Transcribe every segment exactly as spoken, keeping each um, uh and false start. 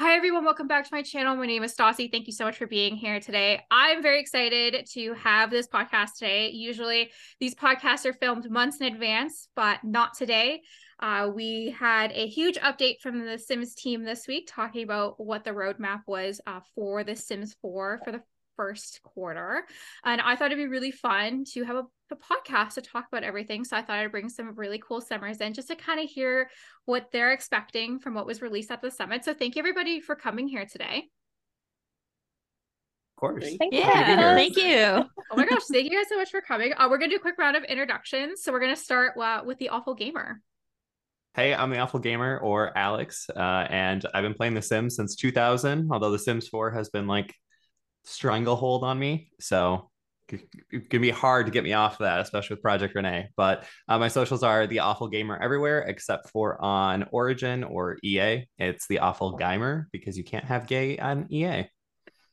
Hi everyone, welcome back to my channel. My name is Stassi. Thank you so much for being here today. I'm very excited to have this podcast today. Usually these podcasts are filmed months in advance, but not today. Uh, we had a huge update from the Sims team this week talking about what the roadmap was uh, for the Sims four for the first quarter. And I thought it'd be really fun to have a, a podcast to talk about everything. So I thought I'd bring some really cool simmers in just to kind of hear what they're expecting from what was released at the summit. So thank you everybody for coming here today. Of course. Thank yeah. Thank you. Oh my gosh. Thank you guys so much for coming. Uh, we're going to do a quick round of introductions. So we're going to start uh, with The Awful Gaymer. Hey, I'm The Awful Gaymer, or Alex. Uh, and I've been playing The Sims since two thousand, although The Sims four has been like stranglehold on me, so it can be hard to get me off of that, especially with Project Rene. But uh, my socials are The Awful Gaymer everywhere except for on Origin or E A. It's The Awful Gaymer because you can't have gay on E A.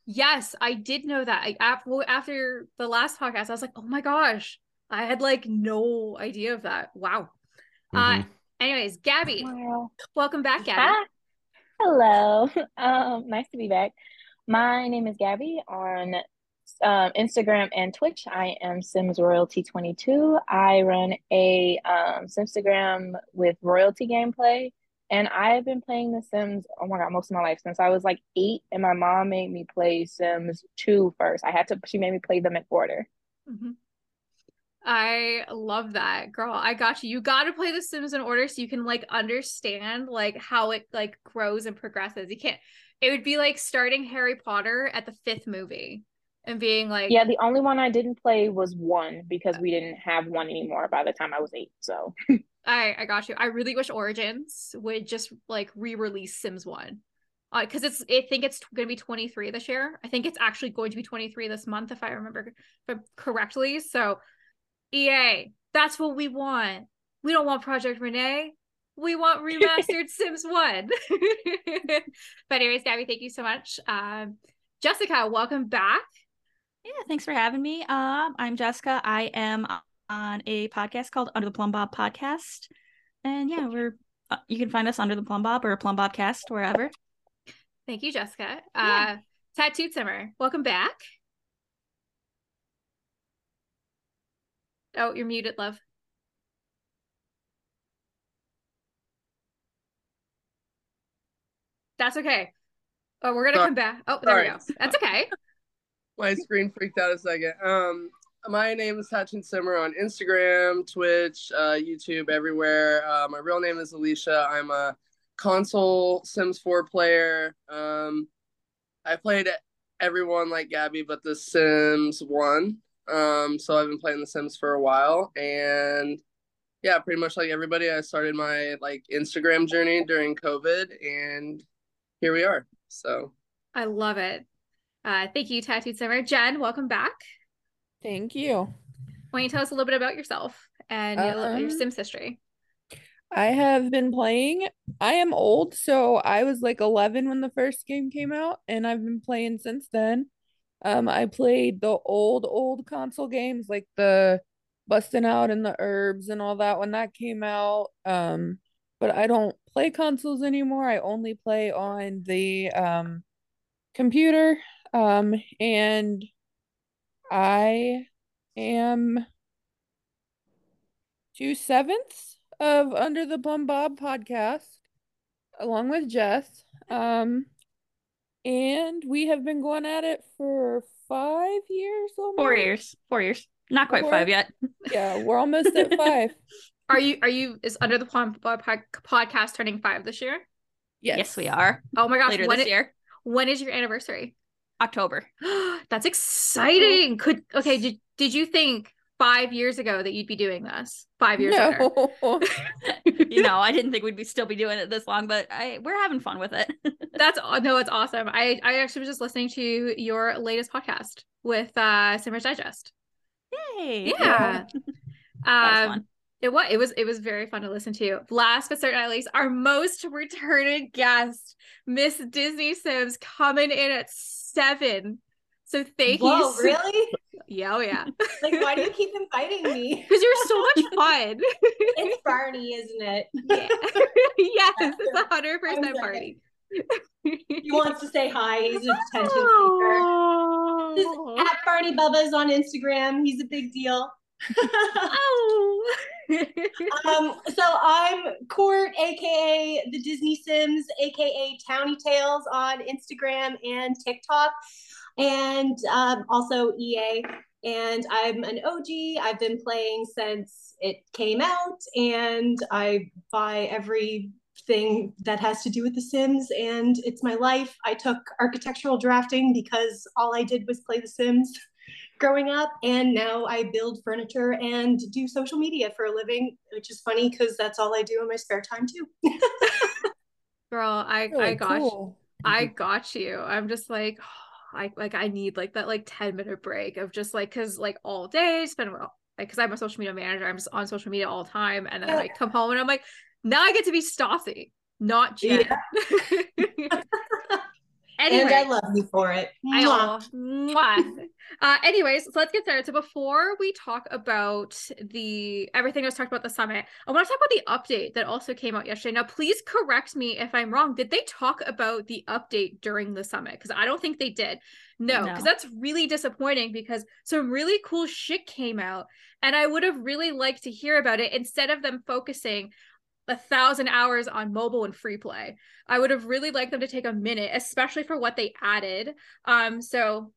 Yes, I did know that. I, after the last podcast, I was like, oh my gosh, I had like no idea of that. Wow. Mm-hmm. Uh, anyways, Gabby, wow. Welcome back, Gabby. Hi. Hello. Um, nice to be back. My name is Gabby on um, Instagram and Twitch. I am Sims Royalty twenty-two. I run a um, Simstagram with royalty gameplay, and I have been playing The Sims, oh my god, most of my life, since I was like eight, and my mom made me play Sims two first. I had to, she made me play them in order. Mm-hmm. I love that, girl. I got you. You got to play The Sims in order so you can like understand like how it like grows and progresses. You can't, it would be like starting Harry Potter at the fifth movie and being like... Yeah, the only one I didn't play was one because we didn't have one anymore by the time I was eight, so... I, I got you. I really wish Origins would just, like, re-release Sims one. Because uh, it's, I think it's going to be twenty-three this year. I think it's actually going to be twenty-three this month, if I remember correctly. So, E A, that's what we want. We don't want Project Rene. We want remastered Sims one. But anyways, Gabby, thank you so much. Um, Jessica, welcome back. Yeah, thanks for having me. Um, I'm Jessica. I am on a podcast called Under the Plumbob Podcast. And yeah, we're uh, you can find us Under the Plumbob or Plumbobcast, wherever. Thank you, Jessica. Yeah. Uh, Tattooed Simmer, welcome back. Oh, you're muted, love. That's okay. Oh, we're gonna sorry. Come back. Oh, there sorry. We go. That's okay. My screen freaked out a second. Um, my name is Hatchin Simmer on Instagram, Twitch, uh, YouTube, everywhere. Uh, my real name is Alicia. I'm a console Sims four player. Um, I played everyone like Gabby, but The Sims one. Um, so I've been playing The Sims for a while, and yeah, pretty much like everybody, I started my like Instagram journey during COVID, and here we are. So I love it. Uh, thank you, Tattooed Simmer. Jen, welcome back. Thank you. Why don't you tell us a little bit about yourself and your, um, your Sims history? I have been playing. I am old, so I was like eleven when the first game came out, and I've been playing since then. Um, I played the old, old console games like the Bustin' Out and the Herbs and all that when that came out. Um, but I don't play consoles anymore. I only play on the um computer. Um, and I am two sevenths of Under the Plumbob Podcast, along with Jess. Um, and we have been going at it for five years almost. Four years. Four years. Not quite Four. Five yet. Yeah, we're almost at five. Are you, are you, is Under the Plumbob Podcast turning five this year? Yes. Yes, we are. Oh my gosh. Later when this it, year. When is your anniversary? October. That's exciting. Could, okay, did, did you think five years ago that you'd be doing this? Five years ago. No. You know, I didn't think we'd be still be doing it this long, but I, we're having fun with it. That's, no, it's awesome. I, I actually was just listening to your latest podcast with uh, Simmer's Digest. Yay. Yeah. Yeah. Um, it was, it was, it was very fun to listen to. Last but certainly not least, our most returning guest, Miss Disney Sims, coming in at seven. So thank Whoa, you. Whoa, so- really? Yeah, oh yeah. Like, why do you keep inviting me? Because you're so much fun. It's Barney, isn't it? Yeah. Yes, it's one hundred percent Barney. wants to say hi. He's an attention seeker. This is at Barney Bubba's on Instagram. He's a big deal. Oh. um, so I'm Court, aka the Disney Sims, aka Townytales on Instagram and TikTok, and um, also E A. And I'm an O G. I've been playing since it came out, and I buy everything that has to do with The Sims, and it's my life. I took architectural drafting because all I did was play The Sims growing up, and now I build furniture and do social media for a living, which is funny because that's all I do in my spare time too. Girl, I, oh, I got cool. you. I got you. I'm just like, oh, I like I need like that like ten minute break of just like, because like all day spend well like because I'm a social media manager. I'm just on social media all the time, and then yeah. I like, come home and I'm like, now I get to be Stassi, not Jen. Yeah. Anyway, and I love you for it. I love. uh, anyways, so let's get started. So before we talk about the everything I was talking about the summit, I want to talk about the update that also came out yesterday. Now, please correct me if I'm wrong. Did they talk about the update during the summit? Because I don't think they did. No, because no. that's really disappointing, because some really cool shit came out, and I would have really liked to hear about it instead of them focusing a thousand hours on mobile and free play. I would have really liked them to take a minute, especially for what they added. Um, so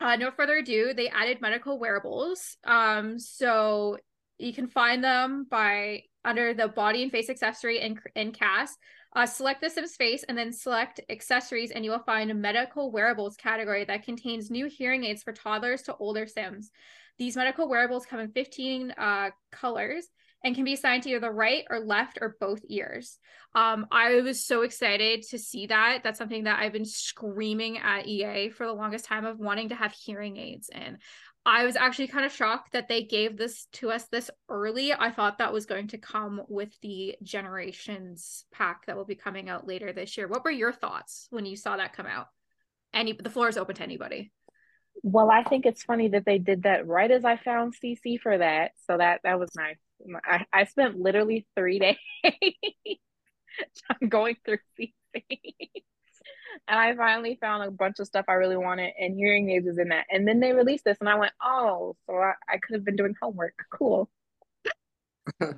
uh, no further ado, they added medical wearables. Um, so you can find them by under the body and face accessory in, in C A S. Uh, select the Sims face and then select accessories, and you will find a medical wearables category that contains new hearing aids for toddlers to older Sims. These medical wearables come in fifteen uh, colors and can be assigned to either the right or left or both ears. Um, I was so excited to see that. That's something that I've been screaming at E A for the longest time, of wanting to have hearing aids in. I was actually kind of shocked that they gave this to us this early. I thought that was going to come with the Generations pack that will be coming out later this year. What were your thoughts when you saw that come out? Any, the floor is open to anybody. Well, I think it's funny that they did that right as I found C C for that. So that, that was nice. I, I spent literally three days going through C C. And I finally found a bunch of stuff I really wanted, and hearing aids is in that. And then they released this, and I went, oh, so I, I could have been doing homework. Cool. I think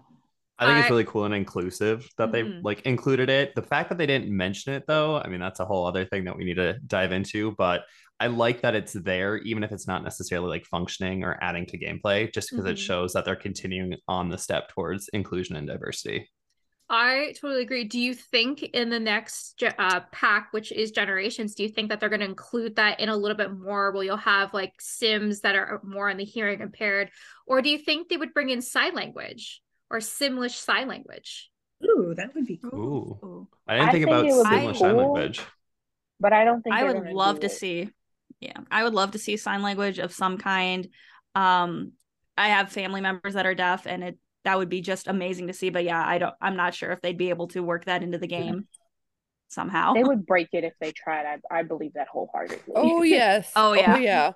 I, it's really cool and inclusive that mm-hmm. they like included it. The fact that they didn't mention it, though, I mean, that's a whole other thing that we need to dive into. But I like that it's there, even if it's not necessarily like functioning or adding to gameplay, just because mm-hmm. it shows that they're continuing on the step towards inclusion and diversity. I totally agree. Do you think in the next uh, pack, which is Generations, do you think that they're going to include that in a little bit more, where you'll have like Sims that are more on the hearing impaired? Or do you think they would bring in sign language or Simlish sign language? Ooh, that would be cool. Ooh. I didn't I think, think about Simlish sign language. But I don't think I would love to it. see. Yeah, I would love to see sign language of some kind. Um, I have family members that are deaf, and it that would be just amazing to see. But yeah, I don't. I'm not sure if they'd be able to work that into the game yeah. somehow. They would break it if they tried. I I believe that wholeheartedly. Oh yes. Oh yeah. Oh yeah.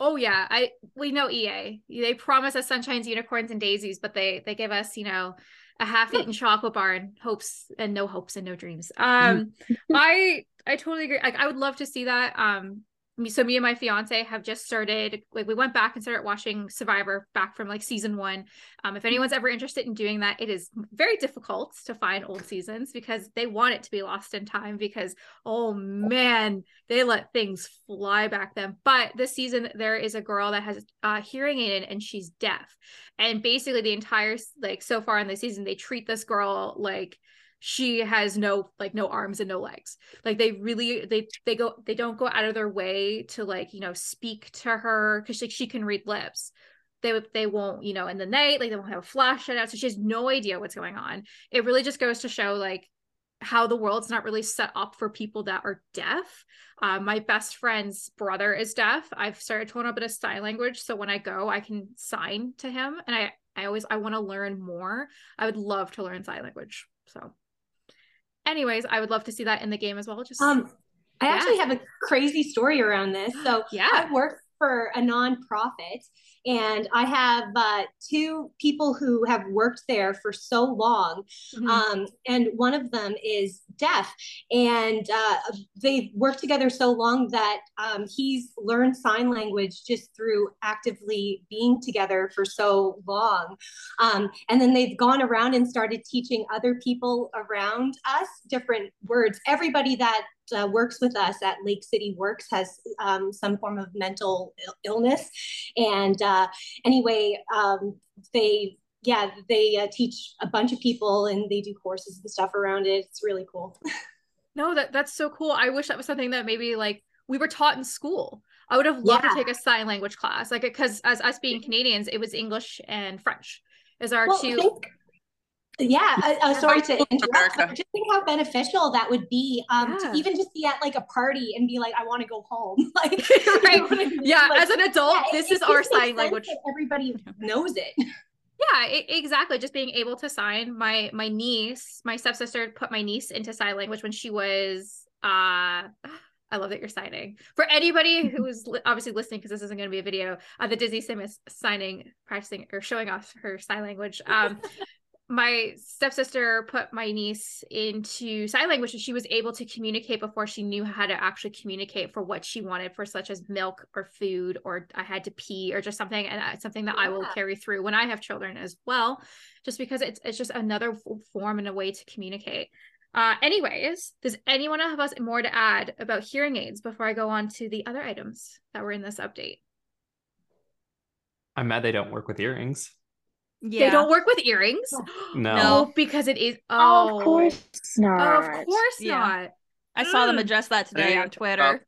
Oh yeah. I we know E A. They promise us sunshines, unicorns, and daisies, but they they give us, you know, a half-eaten chocolate bar and hopes and no hopes and no dreams. Um, I I totally agree. Like I would love to see that. Um. So me and my fiance have just started, like we went back and started watching Survivor back from like season one. Um, if anyone's ever interested in doing that, it is very difficult to find old seasons because they want it to be lost in time, because, oh man, they let things fly back then. But this season there is a girl that has a uh, hearing aid and she's deaf. And basically the entire, like so far in the season, they treat this girl like she has no like no arms and no legs. Like they really they they go they don't go out of their way to like, you know, speak to her, because like she can read lips. They they won't, you know, in the night, like they won't have a flashlight out, so she has no idea what's going on. It really just goes to show like how the world's not really set up for people that are deaf. Uh, my best friend's brother is deaf. I've started to learn a bit of sign language, so when I go, I can sign to him, and I I always I want to learn more. I would love to learn sign language. So. Anyways, I would love to see that in the game as well. Just um, I yeah. actually have a crazy story around this. So yeah. I worked for a nonprofit, and I have uh, two people who have worked there for so long. Mm-hmm. Um, and one of them is deaf, and uh, they've worked together so long that um, he's learned sign language just through actively being together for so long. Um, and then they've gone around and started teaching other people around us different words. Everybody that Uh, works with us at Lake City Works has um, some form of mental il- illness, and uh, anyway, um, they yeah they uh, teach a bunch of people, and they do courses and stuff around it. It's really cool. No, that that's so cool. I wish that was something that maybe like we were taught in school. I would have loved yeah. to take a sign language class, like because as us being Canadians, it was English and French as our well, two. Thank- Yeah, uh, uh, sorry to interrupt, but just think how beneficial that would be um, yeah. to even just be at like a party and be like, I want to go home. Like, right. you know I mean? Yeah, like, as an adult, yeah, this it, is it our sign language. Everybody knows it. Yeah, it, exactly. Just being able to sign. My my niece, my stepsister put my niece into sign language when she was, uh, I love that you're signing. For anybody who is li- obviously listening, because this isn't going to be a video, uh, the Disney Sim is signing, practicing, or showing off her sign language. Um My stepsister put my niece into sign language, and she was able to communicate before she knew how to actually communicate for what she wanted, for such as milk or food, or I had to pee or just something. And it's something that yeah. I will carry through when I have children as well, just because it's it's just another form and a way to communicate. Uh, anyways, does anyone have us more to add about hearing aids before I go on to the other items that were in this update? I'm mad they don't work with earrings. Yeah. They don't work with earrings? No. No, because it is... Oh, oh of course not. Oh, of course yeah. not. I mm. saw them address that today they, on Twitter. Uh,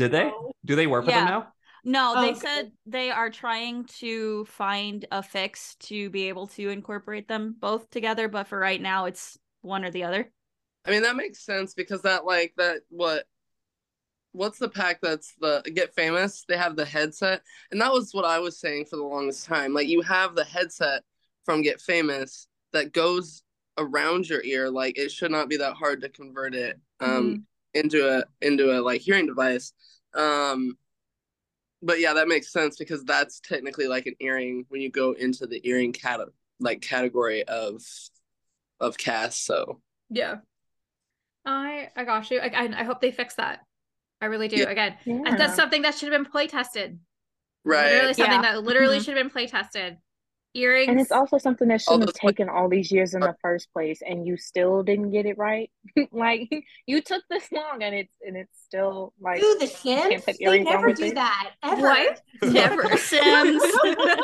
did they? Do they work yeah. with them now? No, oh, they okay. said they are trying to find a fix to be able to incorporate them both together, but for right now, it's one or the other. I mean, that makes sense because that, like, that, what... What's the pack that's the Get Famous? They have the headset. And that was what I was saying for the longest time. Like, you have the headset from Get Famous that goes around your ear. Like, it should not be that hard to convert it um, mm-hmm. into a, into a like, hearing device. Um, but, yeah, that makes sense because that's technically, like, an earring when you go into the earring, cat- like, category of, of cast, so. Yeah. I, I got you. I, I, I hope they fix that. I really do. Yeah. Again, yeah. And that's something that should have been play tested. Right. Literally something yeah. that literally mm-hmm. should have been play tested. Earrings. And it's also something that shouldn't have taken all these years in the first place, and you still didn't get it right. Like, you took this long, and it's and it's still like. Ooh, the Sims. They never do it. that ever. What? Never Sims.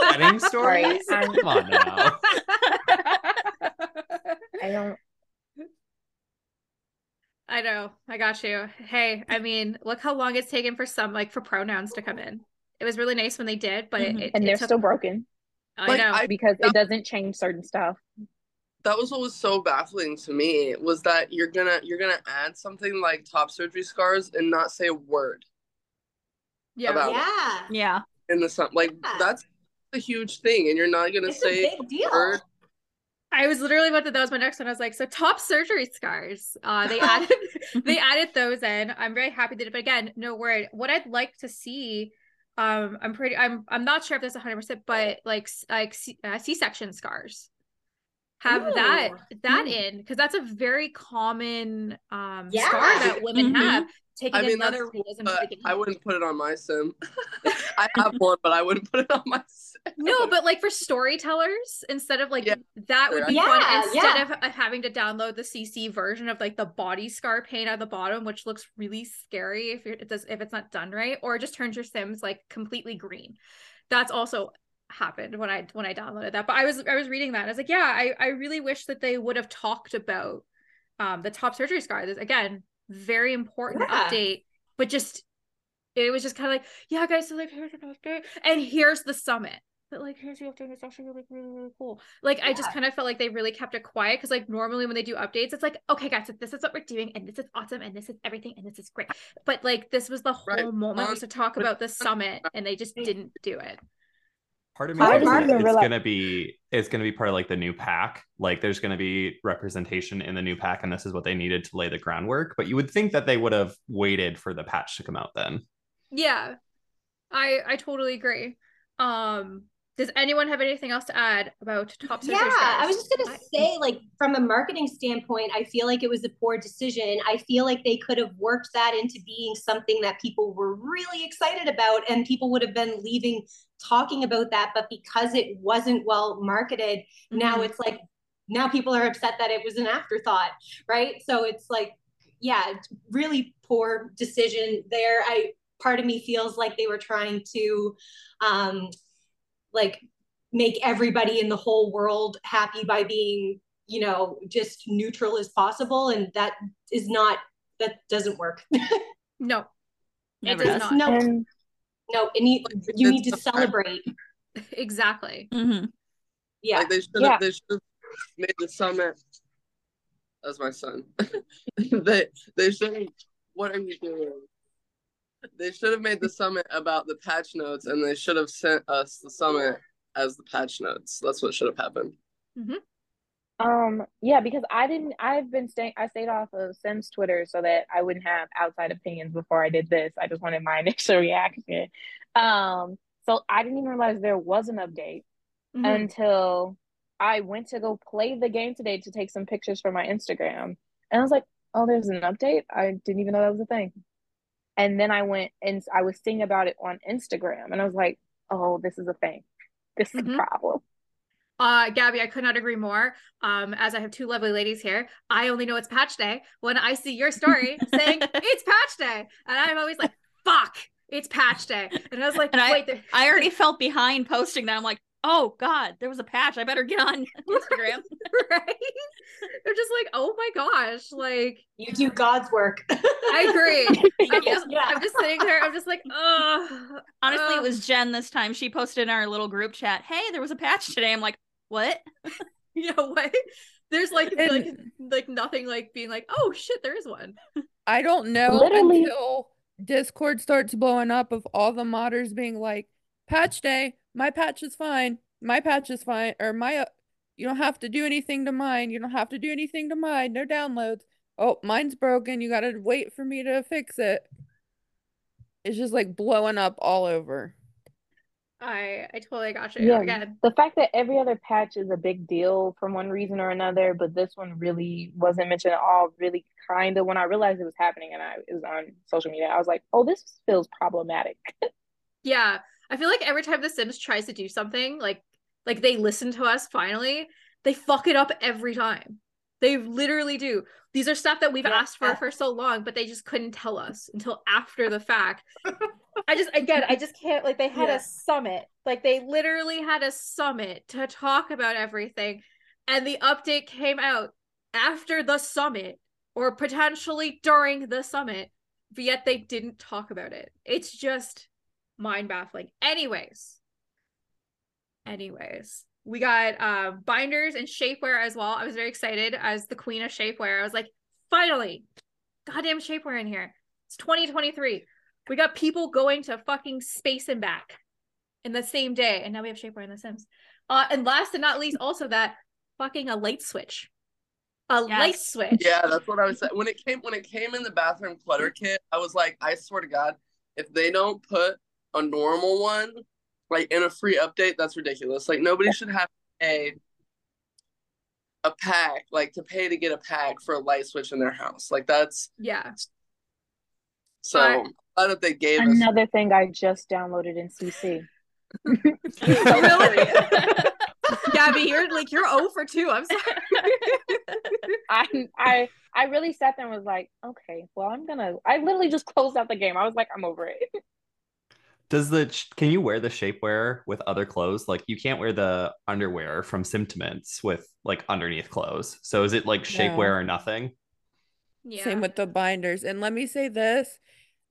Wedding stories. Right, come on now. I don't. I know. I got you. Hey, I mean, look how long it's taken for some, like, for pronouns to come in. It was really nice when they did, but mm-hmm. it, it and they're it took... still broken. I like, know I, because that, it doesn't change certain stuff. That was what was so baffling to me was that you're gonna you're gonna add something like top surgery scars and not say a word. Yeah, about yeah, it. yeah. In the sun, like yeah. that's a huge thing, and you're not gonna it's say a, big deal. a word. I was literally about to, that was my next one. I was like, so top surgery scars. Uh, they added they added those in. I'm very happy that, but again, no word. What I'd like to see, um, I'm pretty, I'm I'm not sure if that's one hundred percent, but like like C, uh, C-section scars. Have Ooh. that that Ooh. in, because that's a very common um yeah. scar that women mm-hmm. have. Taking I mean, another reason, uh, I wouldn't put it on my sim. I have one, but I wouldn't put it on my sim. No, but like for storytellers, instead of like yeah, that sure. would be yeah, fun. Instead yeah. of uh, having to download the C C version of like the body scar paint on the bottom, which looks really scary if it does if it's not done right, or just turns your Sims like completely green. That's also happened when I when I downloaded that. But I was I was reading that, and I was like, yeah, I I really wish that they would have talked about um the top surgery scars again. Very important yeah. update, but just it was just kind of like, yeah, guys, so like, and here's the summit, but like, here's the update. It's actually really, really, really cool. Like, yeah. I just kind of felt like they really kept it quiet because, like, normally when they do updates, it's like, okay, guys, so this is what we're doing, and this is awesome, and this is everything, and this is great. But like, this was the whole right. moment was to talk about the summit, and they just didn't do it. Part of me is it's realize- gonna be it's gonna be part of like the new pack. Like there's gonna be representation in the new pack, and this is what they needed to lay the groundwork. But you would think that they would have waited for the patch to come out then. Yeah, I I totally agree. Um, does anyone have anything else to add about top scissors? Yeah, I was just gonna say, like, from a marketing standpoint, I feel like it was a poor decision. I feel like they could have worked that into being something that people were really excited about, and people would have been leaving talking about that. But because it wasn't well marketed, mm-hmm. now it's like, now people are upset that it was an afterthought, right? So it's like, yeah, really poor decision there. I part of me feels like they were trying to, um, like, make everybody in the whole world happy by being, you know, just neutral as possible. And that is not, that doesn't work. No, it does not. No, and no, it need, like, you need to celebrate. Part. Exactly. Mm-hmm. Yeah. Like, they should have, yeah. they should have made the summit, as my son, they, they should have, what are you doing? They should have made the summit about the patch notes, and they should have sent us the summit as the patch notes. That's what should have happened. Mm-hmm. Um, yeah, because I didn't. I've been staying. I stayed off of Sims Twitter so that I wouldn't have outside opinions before I did this. I just wanted my initial reaction. Um, so I didn't even realize there was an update mm-hmm. until I went to go play the game today to take some pictures for my Instagram, and I was like, "Oh, there's an update! I didn't even know that was a thing." And then I went and I was seeing about it on Instagram, and I was like, oh, this is a thing. This is mm-hmm. a problem. Uh, Gabby, I could not agree more. Um, as I have two lovely ladies here, I only know it's patch day when I see your story saying it's patch day. And I'm always like, fuck, it's patch day. And I was like, and wait. I, there- I already felt behind posting that. I'm like, oh God, there was a patch. I better get on Instagram. Right? They're just like, oh my gosh. Like, you do God's work. I agree. I'm, yeah. Just, yeah. I'm just sitting there. I'm just like, oh. Honestly, uh. it was Jen this time. She posted in our little group chat, hey, there was a patch today. I'm like, what? You know what? There's like, and, like, like nothing like being like, oh shit, there is one. I don't know. Literally. Until Discord starts blowing up of all the modders being like, patch day. My patch is fine. My patch is fine. Or my, uh, you don't have to do anything to mine. You don't have to do anything to mine. No downloads. Oh, mine's broken. You gotta wait for me to fix it. It's just like blowing up all over. I I totally got you. Yeah, again. The fact that every other patch is a big deal for one reason or another, but this one really wasn't mentioned at all. Really, kind of when I realized it was happening and I it was on social media, I was like, oh, this feels problematic. Yeah. I feel like every time The Sims tries to do something, like like they listen to us finally, they fuck it up every time. They literally do. These are stuff that we've yeah. asked for for so long, but they just couldn't tell us until after the fact. I just, again, I just can't, like, they had yeah. a summit. Like, they literally had a summit to talk about everything. And the update came out after the summit or potentially during the summit, but yet they didn't talk about it. It's just... mind baffling. Anyways, anyways, we got uh, binders and shapewear as well. I was very excited as the queen of shapewear. I was like, finally, goddamn shapewear in here. It's twenty twenty-three. We got people going to fucking space and back in the same day, and now we have shapewear in The Sims. Uh, and last and not least, also that fucking a light switch. A yes. light switch. Yeah, that's what I was saying. When it came, when it came in the bathroom clutter kit, I was like, I swear to God, if they don't put a normal one, like, in a free update, that's ridiculous. Like, nobody should have a a pack, like, to pay to get a pack for a light switch in their house. Like, that's... yeah. So, I thought that they gave another us... Another thing I just downloaded in C C. Really? Gabby, you're, like, you're oh for two. I'm sorry. I, I, I really sat there and was like, okay, well, I'm gonna... I literally just closed out the game. I was like, I'm over it. Does the can you wear the shapewear with other clothes? Like, you can't wear the underwear from Simptiments with, like, underneath clothes. So is it like shapewear yeah. or nothing? Yeah. Same with the binders. And let me say this: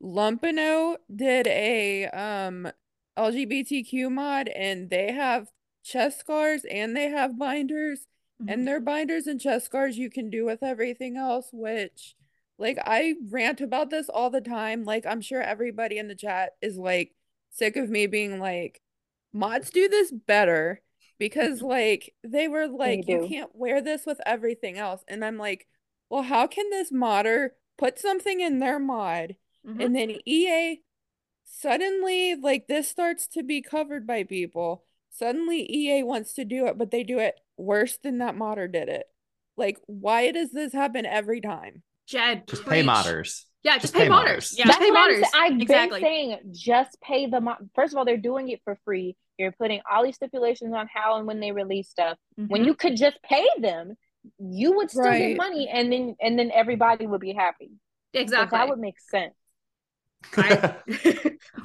Lumpino did a um L G B T Q mod, and they have chest scars and they have binders, mm-hmm. and their binders and chest scars you can do with everything else, which, like, I rant about this all the time. Like, I'm sure everybody in the chat is like, sick of me being like, mods do this better, because, like, they were like, you, you can't wear this with everything else. And I'm like, well, how can this modder put something in their mod mm-hmm. and then E A suddenly, like, this starts to be covered by people. Suddenly E A wants to do it, but they do it worse than that modder did it. Like, why does this happen every time? Jed, just preach. Pay modders. Yeah, just, just pay, pay modders. modders. Yeah, just pay modders. I've exactly. been saying, just pay the mod. First of all, they're doing it for free. You're putting all these stipulations on how and when they release stuff. Mm-hmm. When you could just pay them, you would still right. get money, and then and then everybody would be happy. Exactly, so that would make sense. I,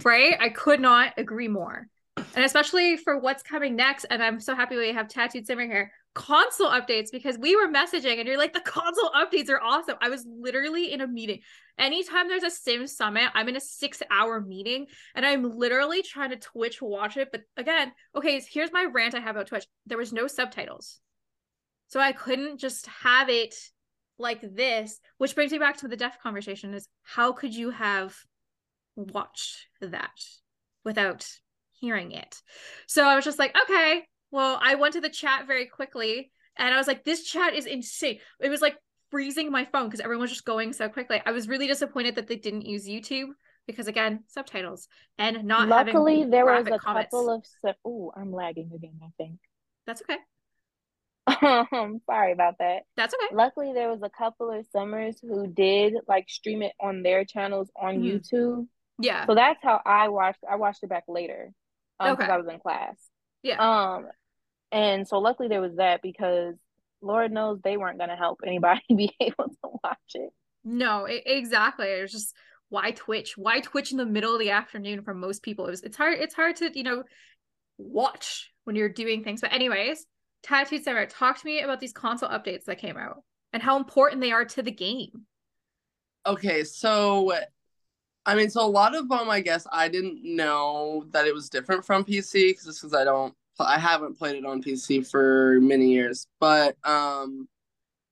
right? I could not agree more. And especially for what's coming next. And I'm so happy we have Tattooed Simmer here. Console updates, because we were messaging and you're like, the console updates are awesome. I was literally in a meeting. Anytime there's a Sims summit, I'm in a six hour meeting and I'm literally trying to Twitch watch it. But again, okay, here's my rant I have about Twitch. There was no subtitles. So I couldn't just have it like this, which brings me back to the deaf conversation is how could you have watched that without hearing it? So I was just like, okay, well, I went to the chat very quickly and I was like, this chat is insane. It was like freezing my phone because everyone's just going so quickly. I was really disappointed that they didn't use YouTube because, again, subtitles and not luckily having there was a comments. Couple of oh I'm lagging again, I think that's okay. Um, sorry about that. That's okay. Luckily, there was a couple of Simmers who did like stream it on their channels on mm. YouTube. Yeah. So that's how I watched. I watched it back later. Um, okay. Because I was in class. Yeah. Um, and so luckily there was that because Lord knows they weren't going to help anybody be able to watch it. No, it, exactly. It was just why Twitch? Why Twitch in the middle of the afternoon for most people? It was. It's hard. It's hard to you know watch when you're doing things. But anyways. Tattooed Simmer, talk to me about these console updates that came out and how important they are to the game. Okay, so, I mean, so a lot of them, I guess, I didn't know that it was different from P C because this is I don't, I haven't played it on P C for many years, but um,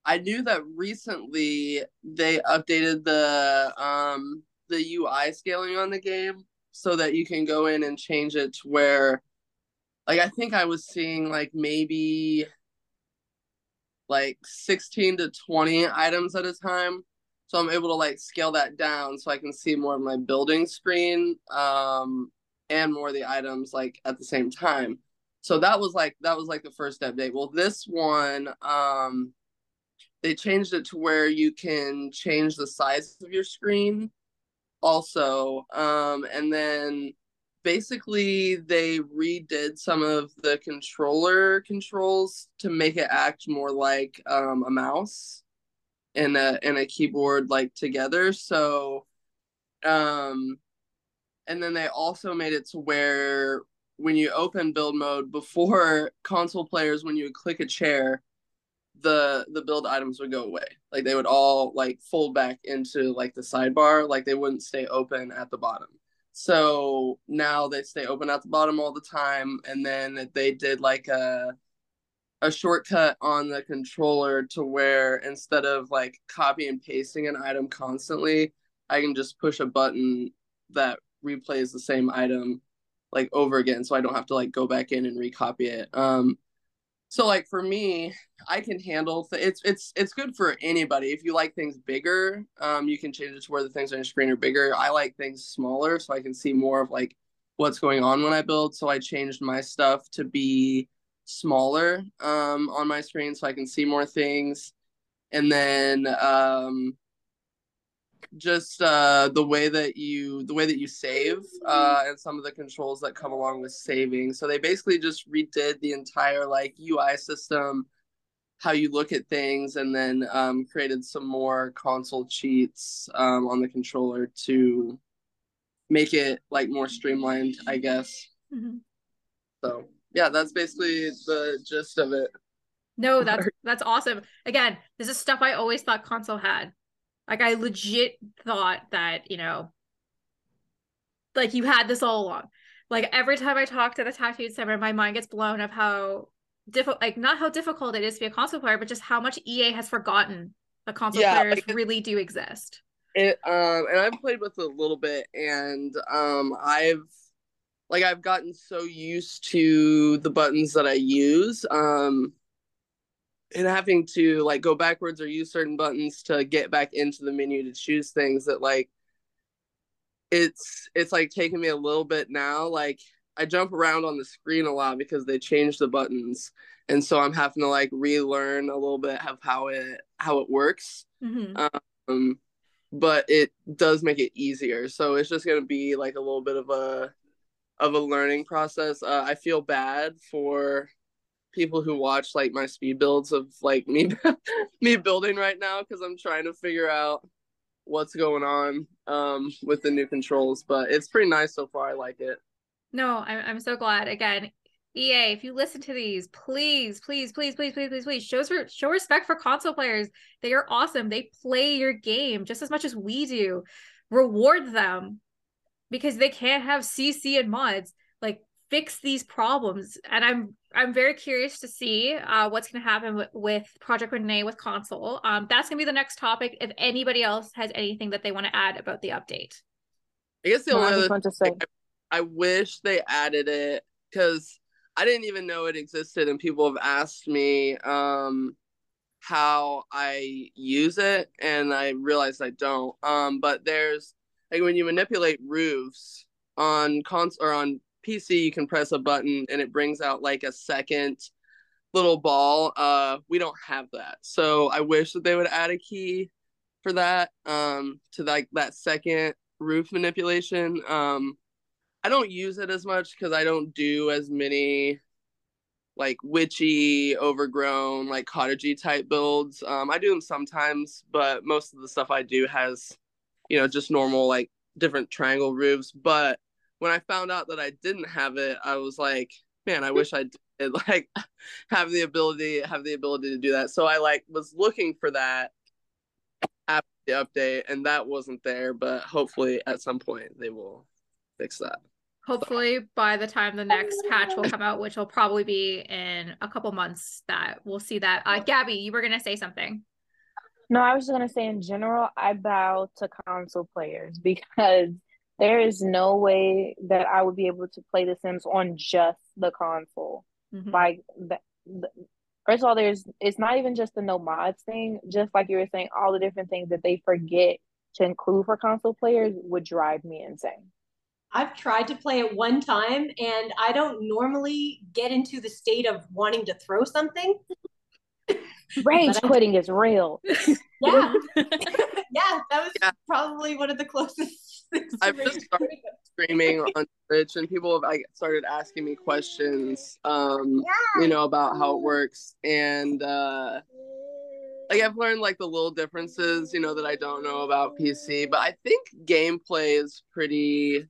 I knew that recently they updated the um the U I scaling on the game so that you can go in and change it to where. Like, I think I was seeing, like, maybe, like, sixteen to twenty items at a time. So I'm able to, like, scale that down so I can see more of my building screen um, and more of the items, like, at the same time. So that was, like, that was, like, the first update. Well, this one, um, they changed it to where you can change the size of your screen also. Um, and then... Basically, they redid some of the controller controls to make it act more like um, a mouse and a and a keyboard like together. So, um, and then they also made it to where when you open build mode before console players, when you would click a chair, the the build items would go away. Like they would all like fold back into like the sidebar. Like they wouldn't stay open at the bottom. So now they stay open at the bottom all the time, and then they did like a a shortcut on the controller to where instead of like copy and pasting an item constantly, I can just push a button that replays the same item like over again, so I don't have to like go back in and recopy it. Um, so like for me, I can handle th- it's it's it's good for anybody. If you like things bigger, um, you can change it to where the things on your screen are bigger. I like things smaller, so I can see more of like what's going on when I build. So I changed my stuff to be smaller um, on my screen, so I can see more things. And then um, just uh, the way that you the way that you save uh, and some of the controls that come along with saving. So they basically just redid the entire like U I system. How you look at things, and then um, created some more console cheats um, on the controller to make it like more streamlined, I guess. Mm-hmm. So yeah, that's basically the gist of it. No, that's that's awesome. Again, this is stuff I always thought console had. Like I legit thought that you know, like you had this all along. Like every time I talk to the Tattooed Simmer, my mind gets blown of how. Diffi- like not how difficult it is to be a console player, but just how much E A has forgotten the console yeah, players like it, really do exist. It um, and I've played with it a little bit, and um, I've like I've gotten so used to the buttons that I use, um, and having to like go backwards or use certain buttons to get back into the menu to choose things that like. it's it's like taking me a little bit now. Like I jump around on the screen a lot because they changed the buttons, and so I'm having to like relearn a little bit of how it how it works. Mm-hmm. Um, but it does make it easier. So it's just gonna be like a little bit of a of a learning process. Uh, I feel bad for people who watch like my speed builds of like me me building right now because I'm trying to figure out what's going on um with the new controls, but it's pretty nice so far. I like it. No, I'm I'm so glad. Again, E A, if you listen to these, please, please, please, please, please, please, please show show respect for console players. They are awesome. They play your game just as much as we do. Reward them because they can't have C C and mods. Like, fix these problems. And I'm I'm very curious to see uh, what's going to happen with, with Project Rene with console. Um, that's going to be the next topic. If anybody else has anything that they want to add about the update. I guess the no, only I other want to say. I, I wish they added it because I didn't even know it existed, and people have asked me um, how I use it, and I realized I don't. Um, but there's like when you manipulate roofs on cons or on P C, you can press a button and it brings out like a second little ball. Uh, we don't have that, so I wish that they would add a key for that um, to like that second roof manipulation. Um, I don't use it as much because I don't do as many like witchy, overgrown, like cottagey type builds. Um, I do them sometimes, but most of the stuff I do has, you know, just normal like different triangle roofs. But when I found out that I didn't have it, I was like, man, I wish I did like have the ability, have the ability to do that. So I like was looking for that after the update, and that wasn't there, but hopefully at some point they will fix that. Hopefully so. By the time the next patch will come out, which will probably be in a couple months, that we'll see that. Uh, Gabby, you were going to say something. No, I was just going to say in general, I bow to console players because there is no way that I would be able to play The Sims on just the console. Mm-hmm. Like, the, the, first of all, there's it's not even just the no mods thing. Just like you were saying, all the different things that they forget to include for console players would drive me insane. I've tried to play it one time, and I don't normally get into the state of wanting to throw something. Rage quitting is real. Yeah. Yeah, that was yeah. probably one of the closest things. I've just started streaming on Twitch, and people have like, started asking me questions, um, yeah. you know, about how it works. And uh, like I've learned like the little differences, you know, that I don't know about P C. But I think gameplay is pretty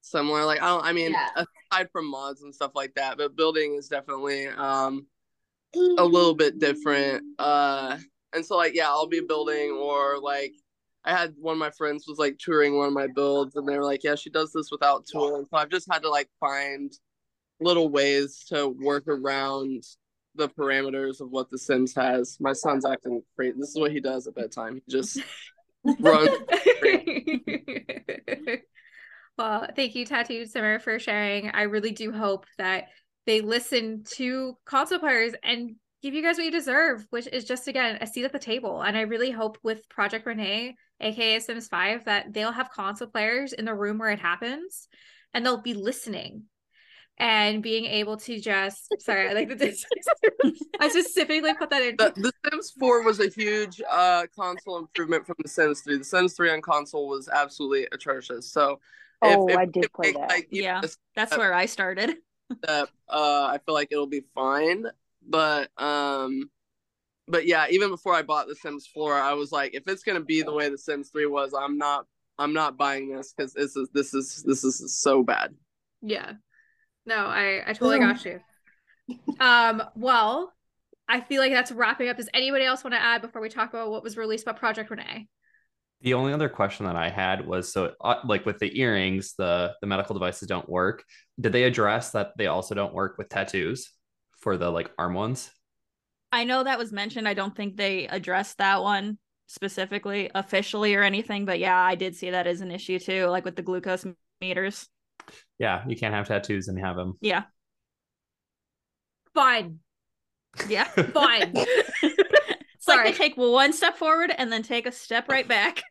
similar. Like I don't, I mean, yeah. aside from mods and stuff like that, but building is definitely um a little bit different. Uh, and so like yeah, I'll be building, or like I had one of my friends was like touring one of my builds, and they were like, yeah, she does this without tool, and so I've just had to like find little ways to work around the parameters of what The Sims has. My son's acting crazy. This is what he does at bedtime. He just runs. Well, thank you, Tattooed Simmer, for sharing. I really do hope that they listen to console players and give you guys what you deserve, which is just, again, a seat at the table. And I really hope with Project Rene, aka Sims five, that they'll have console players in the room where it happens, and they'll be listening and being able to just, sorry, I like the dis- I specifically put that in. The, the Sims four was a huge uh, console improvement from The Sims three. The Sims three on console was absolutely atrocious. So Oh, if, if, I did play it, that. Like, yeah, step, that's where I started. Step, uh, I feel like it'll be fine, but um, but yeah, even before I bought The Sims four, I was like, if it's gonna be the way The Sims three was, I'm not, I'm not buying this because this is this is this is so bad. Yeah, no, I I totally got you. Um, well, I feel like that's wrapping up. Does anybody else want to add before we talk about what was released by Project Rene? The only other question that I had was, so uh, like with the earrings, the, the medical devices don't work. Did they address that they also don't work with tattoos for the like arm ones? I know that was mentioned. I don't think they addressed that one specifically officially or anything, but yeah, I did see that as an issue too, like with the glucose meters. Yeah, you can't have tattoos and have them. Yeah. Fine. Yeah, fine. It's Sorry. Like they take one step forward and then take a step right back.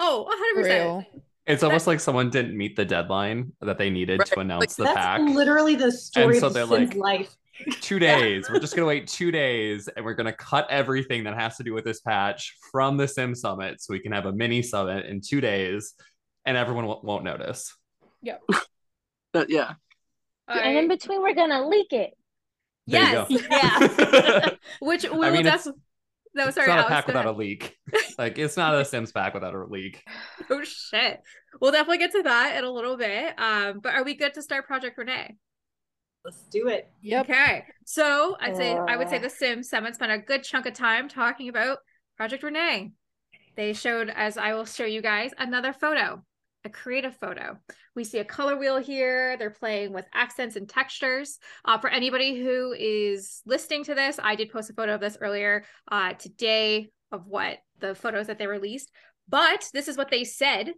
Oh, one hundred percent. It's almost like someone didn't meet the deadline that they needed right. to announce like, the that's pack. That's literally the story so of Sims like, life. Two days. We're just going to wait two days and we're going to cut everything that has to do with this patch from the Sim Summit so we can have a mini summit in two days and everyone w- won't notice. Yep. But, yeah. All right. And in between, we're going to leak it. There yes. Yeah. Which we I mean, will definitely... No, sorry, it's not a pack without a leak. Like, it's not a Sims pack without a leak. Oh, shit. We'll definitely get to that in a little bit. Um, but are we good to start Project Rene? Let's do it. Yep. Okay. So I'd say, uh... I would say the Sims Summit spent a good chunk of time talking about Project Rene. They showed, as I will show you guys, another photo, a creative photo. We see a color wheel here. They're playing with accents and textures. Uh, for anybody who is listening to this, I did post a photo of this earlier uh, today of what the photos that they released, but this is what they said.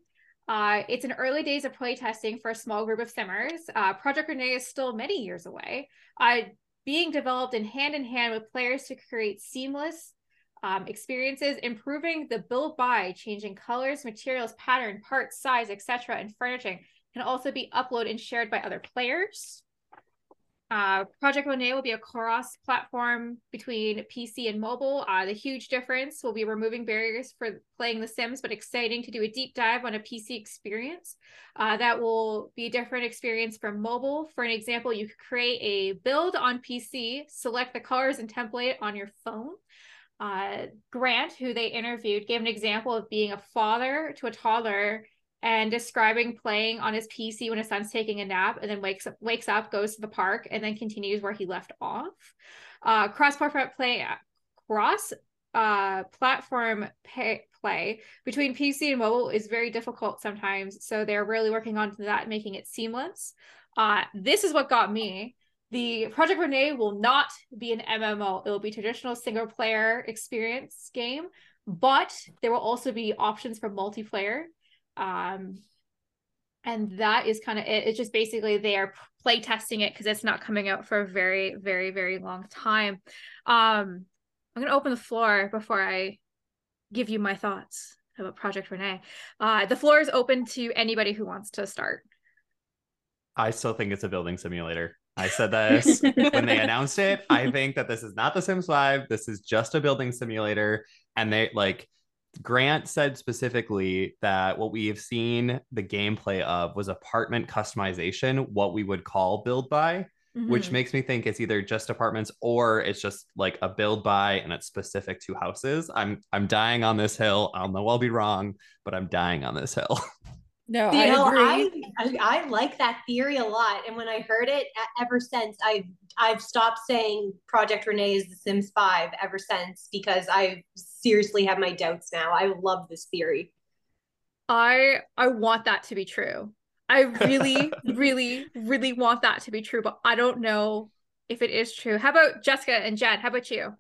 Uh, it's in early days of playtesting for a small group of Simmers. Uh, Project Rene is still many years away, uh, being developed in hand in hand with players to create seamless Um, experiences, improving the build by changing colors, materials, pattern, parts, size, et cetera, and furnishing can also be uploaded and shared by other players. Uh, Project Monet will be a cross-platform between P C and mobile. Uh, the huge difference will be removing barriers for playing The Sims, but exciting to do a deep dive on a P C experience. Uh, that will be a different experience from mobile. For an example, you could create a build on P C, select the colors and template on your phone. Uh, Grant, who they interviewed, gave an example of being a father to a toddler and describing playing on his P C when his son's taking a nap and then wakes up, wakes up, goes to the park, and then continues where he left off. Uh, cross-platform play, cross, uh, platform pay, play between P C and mobile is very difficult sometimes, so they're really working on that, making it seamless. Uh, this is what got me. The Project Rene will not be an M M O. It will be a traditional single player experience game, but there will also be options for multiplayer. Um, and that is kind of it. It's just basically they are play testing it because it's not coming out for a very, very, very long time. Um, I'm going to open the floor before I give you my thoughts about Project Rene. Uh, the floor is open to anybody who wants to start. I still think it's a building simulator. I said this when they announced it. I think that this is not The Sims five. This is just a building simulator. And they like Grant said specifically that what we have seen the gameplay of was apartment customization, what we would call build by, mm-hmm. which makes me think it's either just apartments or it's just like a build by and it's specific to houses. I'm I'm dying on this hill. I'll know I'll be wrong, but I'm dying on this hill. No, you I know, agree. I, I I like that theory a lot, and when I heard it, ever since I've I've stopped saying Project Rene is The Sims five ever since because I seriously have my doubts now. I love this theory. I I want that to be true. I really, really, really want that to be true, but I don't know if it is true. How about Jessica and Jen? How about you?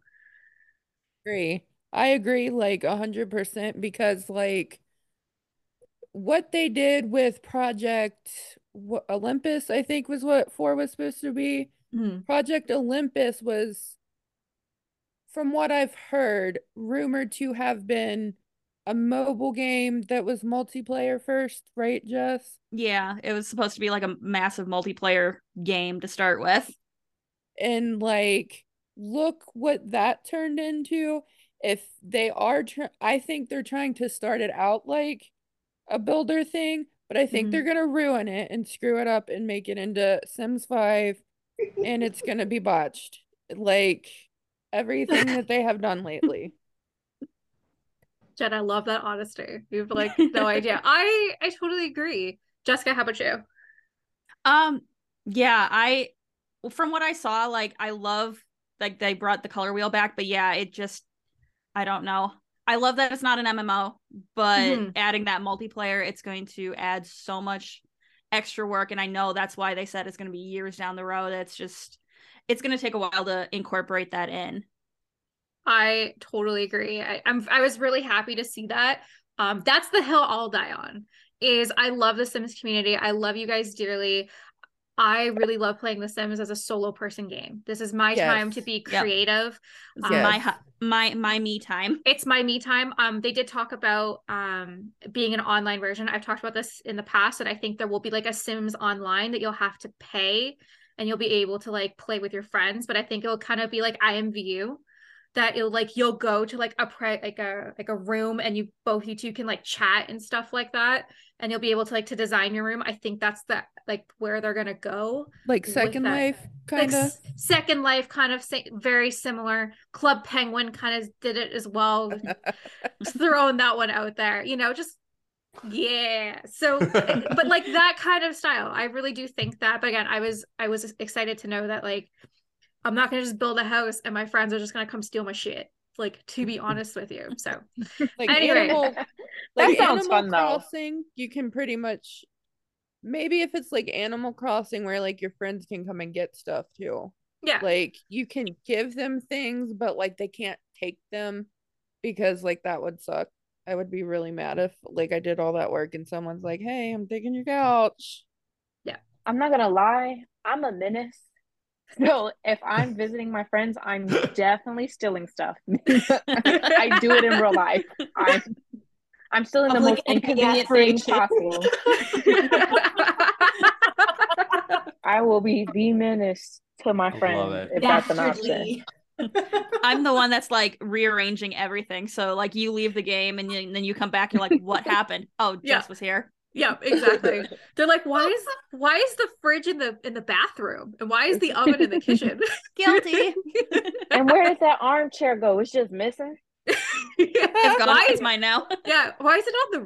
Agree. I agree, like a hundred percent, because like. What they did with Project Olympus, I think was what four was supposed to be. Mm-hmm. Project Olympus was, from what I've heard, rumored to have been a mobile game that was multiplayer first, right, Jess? Yeah, it was supposed to be like a massive multiplayer game to start with. And like, look what that turned into. If they are, tr- I think they're trying to start it out like a builder thing, but I think mm-hmm. they're gonna ruin it and screw it up and make it into Sims five, and it's gonna be botched like everything that they have done lately. Jen, I love that honesty. You have like no idea. I I totally agree. Jessica, how about you? Um, yeah, I from what I saw, like I love like they brought the color wheel back, but yeah, it just I don't know. I love that it's not an M M O, but mm-hmm. adding that multiplayer, it's going to add so much extra work. And I know that's why they said it's going to be years down the road. It's just, it's going to take a while to incorporate that in. I totally agree. I, I'm, I was really happy to see that. Um, that's the hill I'll die on is I love the Sims community. I love you guys dearly. I really love playing The Sims as a solo person game. This is my yes. time to be creative. Yep. Um, yes. My my my me time. It's my me time. Um, they did talk about um being an online version. I've talked about this in the past, and I think there will be like a Sims online that you'll have to pay, and you'll be able to like play with your friends. But I think it'll kind of be like I M V U. That you'll like you'll go to like a pre- like a like a room, and you both you two can like chat and stuff like that, and you'll be able to like to design your room. I think that's the like where they're gonna go, like Second Life kind of. Like, Second Life kind of very similar. Club Penguin kind of did it as well. Just throwing that one out there, you know, just yeah. So, but like that kind of style, I really do think that. But again, I was I was excited to know that like. I'm not going to just build a house and my friends are just going to come steal my shit. Like, to be honest with you. So like anyway, animal, like that sounds Animal fun, Crossing, though. You can pretty much, maybe if it's like Animal Crossing where like your friends can come and get stuff too. Yeah. Like you can give them things, but like they can't take them because like that would suck. I would be really mad if like I did all that work and someone's like, hey, I'm taking your couch. Yeah. I'm not going to lie. I'm a menace. So if I'm visiting my friends, I'm definitely stealing stuff. I do it in real life. I'm, I'm still in the most inconvenient thing possible. I will be the menace to my friends if that's an option. I'm the one that's like rearranging everything. So like you leave the game and, you, and then you come back. You're like, what happened? Oh, yeah. Jess was here. Yeah, exactly. They're like, why is the, why is the fridge in the in the bathroom, and why is the oven in the kitchen? Guilty. And where does that armchair go? It's just missing. Yeah. It's gone. Why is mine now? Yeah. Why is it on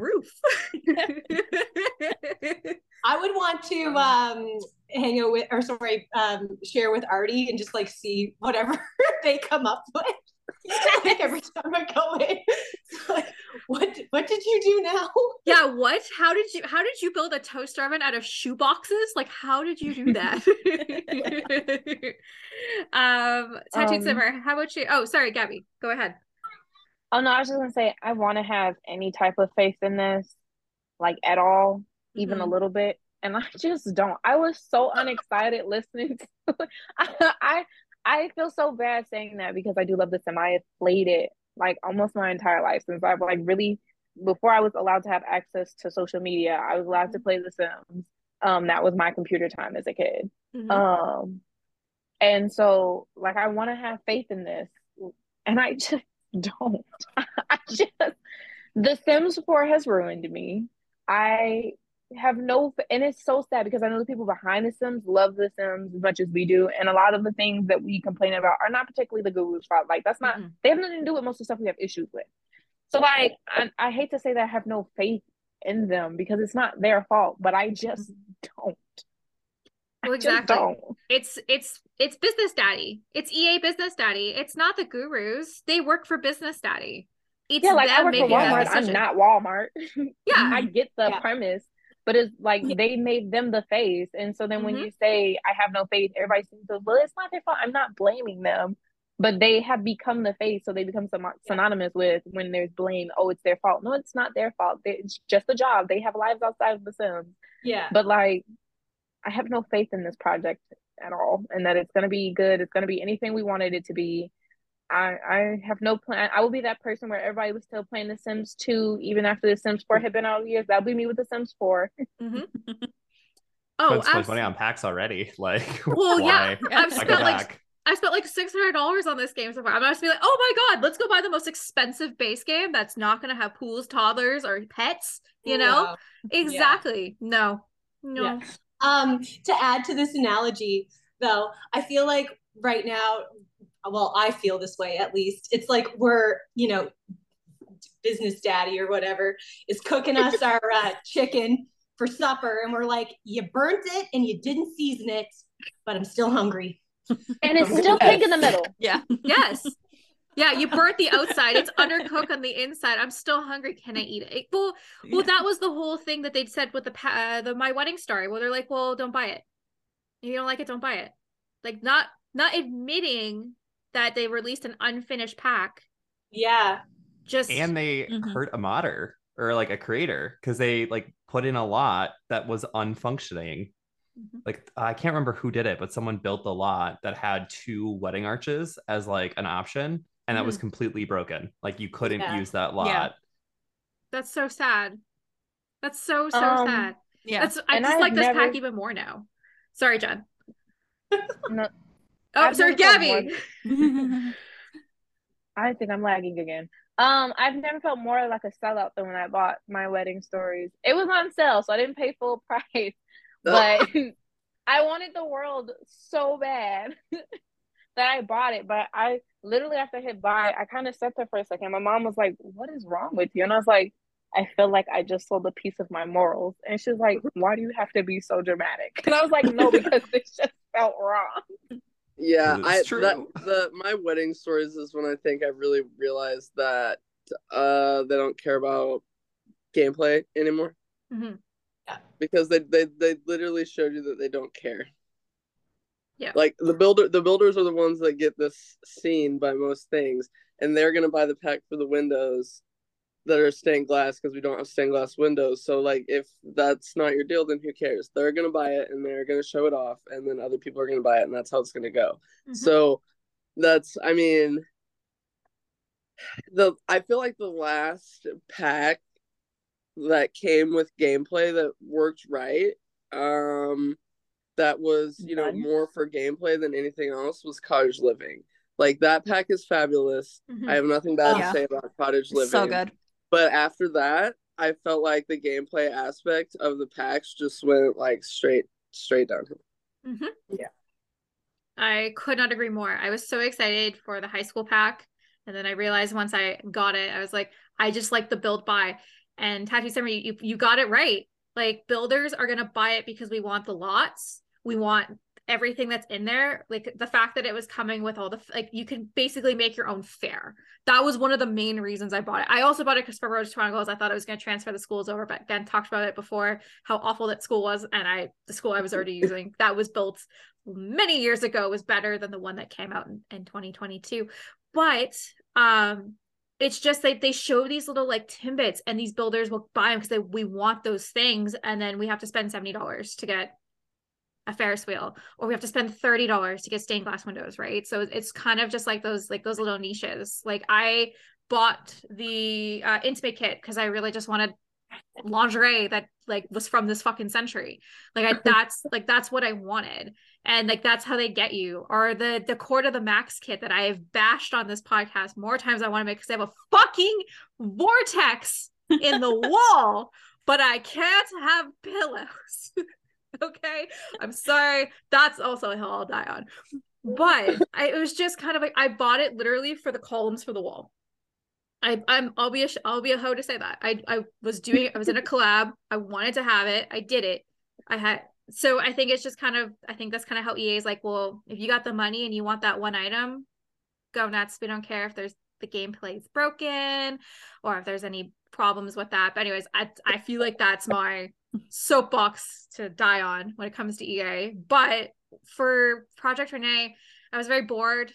the roof? I would want to um, hang out with, or sorry, um, share with Artie and just like see whatever they come up with. Like every time I go in, like, what what did you do now? Yeah, what? How did you how did you build a toaster oven out of shoe boxes? Like, how did you do that? um, Tattooed um, Simmer, how about you? Oh, sorry, Gabby, go ahead. Oh no, I was just gonna say I want to have any type of faith in this, like at all, even mm-hmm. a little bit, and I just don't. I was so unexcited listening to. It. I. I I feel so bad saying that because I do love The Sims. I have played it like almost my entire life since I've like really, before I was allowed to have access to social media, I was allowed to play The Sims. Um, that was my computer time as a kid. Mm-hmm. Um, and so like, I want to have faith in this and I just don't. I just, The Sims four has ruined me. I have no, and it's so sad because I know the people behind The Sims love The Sims as much as we do, and a lot of the things that we complain about are not particularly the gurus' fault. Like that's not mm-hmm. they have nothing to do with most of the stuff we have issues with. So like I, I hate to say that I have no faith in them because it's not their fault, but I just don't. Well, exactly. I just don't. It's it's it's business daddy. It's E A business daddy. It's not the gurus. They work for business daddy. It's yeah, like I work for Walmart. I'm not Walmart. Yeah, I get the yeah. premise. But it's like they made them the face. And so then mm-hmm. when you say, I have no faith, everybody seems to, well, it's not their fault. I'm not blaming them. But they have become the face. So they become some, synonymous with when there's blame. Oh, it's their fault. No, it's not their fault. It's just a job. They have lives outside of The Sims. Yeah. But like, I have no faith in this project at all. And that it's going to be good. It's going to be anything we wanted it to be. I, I have no plan. I will be that person where everybody was still playing The Sims two, even after The Sims four had been out years. That'll be me with The Sims four. Mm-hmm. Oh, I've spent money on packs already. Like, well, why? Yeah, I've spent like I spent like six hundred dollars on this game so far. I'm gonna be like, oh my god, let's go buy the most expensive base game that's not gonna have pools, toddlers, or pets. You know, wow. Exactly. Yeah. No, no. Yeah. Um, to add to this analogy, though, I feel like right now. Well, I feel this way, at least. It's like we're, you know, business daddy or whatever is cooking us our uh, chicken for supper. And we're like, you burnt it and you didn't season it, but I'm still hungry. And it's still pig in the middle. Yeah. Yes. Yeah, you burnt the outside. It's undercooked on the inside. I'm still hungry. Can I eat it? Well, well, that was the whole thing that they'd said with the, uh, the My Wedding Story. Well, they're like, well, don't buy it. If you don't like it, don't buy it. Like not not admitting that they released an unfinished pack. Yeah. Just and they mm-hmm. hurt a modder or like a creator because they like put in a lot that was unfunctioning. Mm-hmm. Like, I can't remember who did it, but someone built the lot that had two wedding arches as like an option, and that mm-hmm. was completely broken. Like, you couldn't yeah. use that lot. Yeah. That's so sad. That's so, so um, sad. Yeah. That's, I and just I've like never... this pack even more now. Sorry, Jen. No, oh, I've sorry, Gabby. More... I think I'm lagging again. Um, I've never felt more like a sellout than when I bought my wedding stories. It was on sale, so I didn't pay full price. But I wanted the world so bad that I bought it. But I literally, after I hit buy, I kind of sat there for a second. My mom was like, "What is wrong with you?" And I was like, "I feel like I just sold a piece of my morals." And she was like, "Why do you have to be so dramatic?" And I was like, "No, because this just felt wrong." Yeah, I that, the my wedding stories is when I think I really realized that uh, they don't care about gameplay anymore. Mm-hmm. Yeah. Because they, they they literally showed you that they don't care. Yeah. Like the builder the builders are the ones that get this seen by most things, and they're gonna buy the pack for the windows that are stained glass because we don't have stained glass windows. So like, if that's not your deal, then who cares? They're gonna buy it and they're gonna show it off, and then other people are gonna buy it, and that's how it's gonna go. Mm-hmm. So that's I mean the I feel like the last pack that came with gameplay that worked right, um that was you know more for gameplay than anything else, was cottage living. Like, that pack is fabulous. Mm-hmm. I have nothing bad oh, to yeah. say about cottage living. So good. But after that, I felt like the gameplay aspect of the packs just went like straight straight downhill. Mm-hmm. Yeah, I could not agree more. I was so excited for the high school pack, and then I realized once I got it, I was like, I just like the build buy. And Tattooed Simmer, you, you you got it right. Like, builders are going to buy it because we want the lots. We want everything that's in there. Like, the fact that it was coming with all the, like, you can basically make your own fair. That was one of the main reasons I bought it. I also bought it because for Road to Chronicles, I thought I was going to transfer the schools over, but Ben talked about it before, how awful that school was. And I, the school I was already using that was built many years ago was better than the one that came out in, in twenty twenty-two. But, um, it's just like they show these little like tidbits, and these builders will buy them because they we want those things, and then we have to spend seventy dollars to get a Ferris wheel, or we have to spend thirty dollars to get stained glass windows, right? So it's kind of just like those like those little niches. Like, I bought the uh, intimate kit because I really just wanted lingerie that like was from this fucking century. Like I, that's like that's what I wanted, and like that's how they get you. Or the the Court of the Max kit that I have bashed on this podcast more times I want to make, because they have a fucking vortex in the wall, but I can't have pillows. Okay, I'm sorry, that's also a hill I'll die on. But I, it was just kind of like I bought it literally for the columns for the wall. I, I'm, I'll be a, I'll be a hoe to say that. I, I was doing, I was in a collab. I wanted to have it. I did it. I had, so I think it's just kind of, I think that's kind of how E A is like, well, if you got the money and you want that one item, go nuts. We don't care if there's the gameplay's broken or if there's any problems with that. But anyways, I, I feel like that's my soapbox to die on when it comes to E A. But for Project Rene, I was very bored.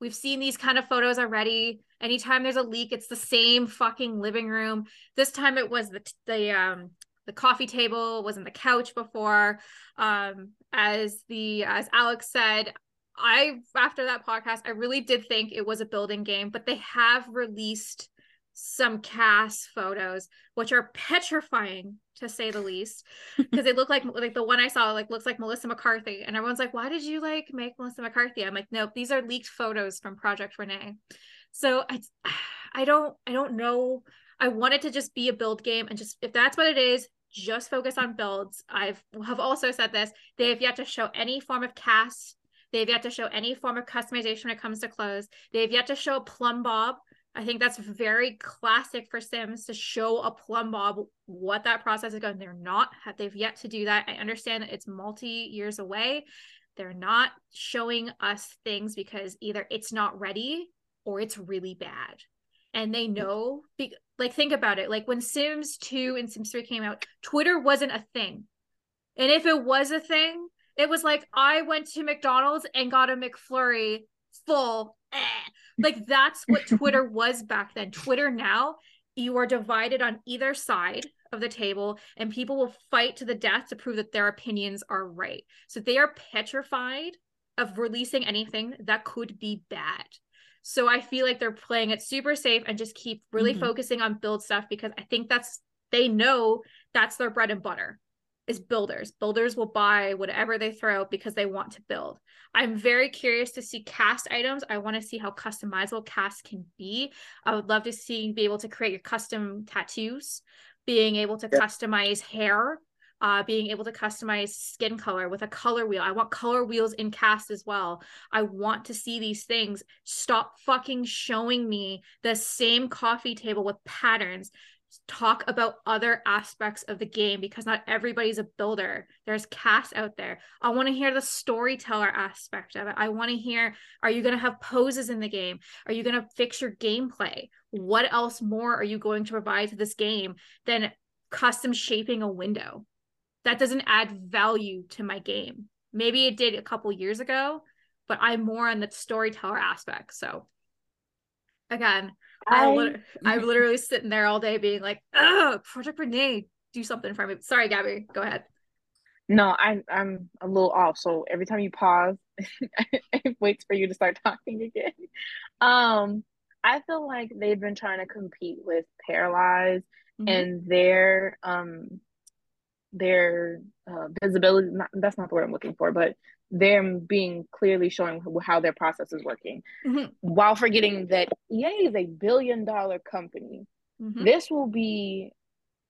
We've seen these kind of photos already. Anytime there's a leak, it's the same fucking living room. This time it was the the um the coffee table, wasn't the couch before. Um, as the as Alex said, I after that podcast, I really did think it was a building game, but they have released some cast photos, which are petrifying to say the least, because they look like like the one I saw like looks like Melissa McCarthy, and everyone's like, "Why did you like make Melissa McCarthy?" I'm like, "Nope, these are leaked photos from Project Rene." So I, I don't, I don't know. I want it to just be a build game, and just if that's what it is, just focus on builds. I've have also said this. They have yet to show any form of cast. They have yet to show any form of customization when it comes to clothes. They have yet to show a Plumbob. I think that's very classic for Sims to show a Plumbob what that process is going. They're not. They've yet to do that. I understand that it's multi years away. They're not showing us things because either it's not ready, or it's really bad. And they know, be, like, think about it. Like, when Sims two and Sims three came out, Twitter wasn't a thing. And if it was a thing, it was like, I went to McDonald's and got a McFlurry full. Eh. Like, that's what Twitter was back then. Twitter now, you are divided on either side of the table, and people will fight to the death to prove that their opinions are right. So they are petrified of releasing anything that could be bad. So I feel like they're playing it super safe and just keep really mm-hmm. focusing on build stuff, because I think that's, they know that's their bread and butter is builders. Builders will buy whatever they throw because they want to build. I'm very curious to see cast items. I want to see how customizable casts can be. I would love to see, be able to create your custom tattoos, being able to yep. customize hair, Uh, being able to customize skin color with a color wheel. I want color wheels in cast as well. I want to see these things. Stop fucking showing me the same coffee table with patterns. Talk about other aspects of the game, because not everybody's a builder. There's cast out there. I want to hear the storyteller aspect of it. I want to hear, are you going to have poses in the game? Are you going to fix your gameplay? What else more are you going to provide to this game than custom shaping a window? That doesn't add value to my game. Maybe it did a couple years ago, but I'm more on the storyteller aspect. So again, I, I lit- I'm literally sitting there all day being like, oh, Project Rene, do something for me. Sorry, Gabby, go ahead. No, I'm, I'm a little off. So every time you pause, it waits for you to start talking again. Um, I feel like they've been trying to compete with Paralives mm-hmm. and their... Um, their uh, visibility, not, that's not the word I'm looking for, but them being clearly showing how their process is working mm-hmm. while forgetting that E A is a billion dollar company. Mm-hmm. This will be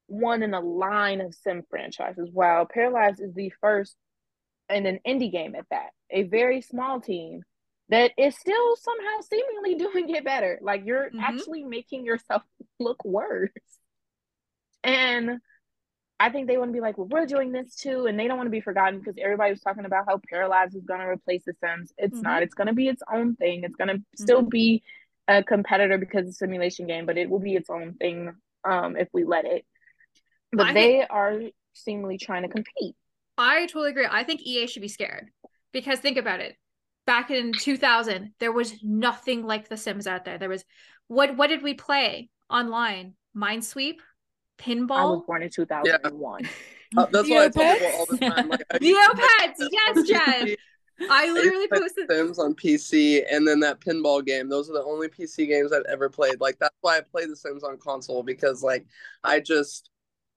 one in a line of Sim franchises, while Paralives is the first in an indie game at that, a very small team that is still somehow seemingly doing it better. Like you're mm-hmm. actually making yourself look worse. And I think they want to be like, well, we're doing this too, and they don't want to be forgotten, because everybody was talking about how Paralives is going to replace The Sims. It's mm-hmm. not. It's going to be its own thing. It's going to mm-hmm. still be a competitor because it's a simulation game, but it will be its own thing um, if we let it. But I they think, are seemingly trying to compete. I totally agree. I think E A should be scared, because think about it. Back in two thousand, there was nothing like The Sims out there. There was what? What did we play online? Minesweep. Pinball. I was born in two thousand one. Yeah. Uh, that's why I tell people all the time. Like, Neopets, yes, Jen. I literally I posted Sims on P C, and then that pinball game. Those are the only P C games I've ever played. Like that's why I play The Sims on console, because like I just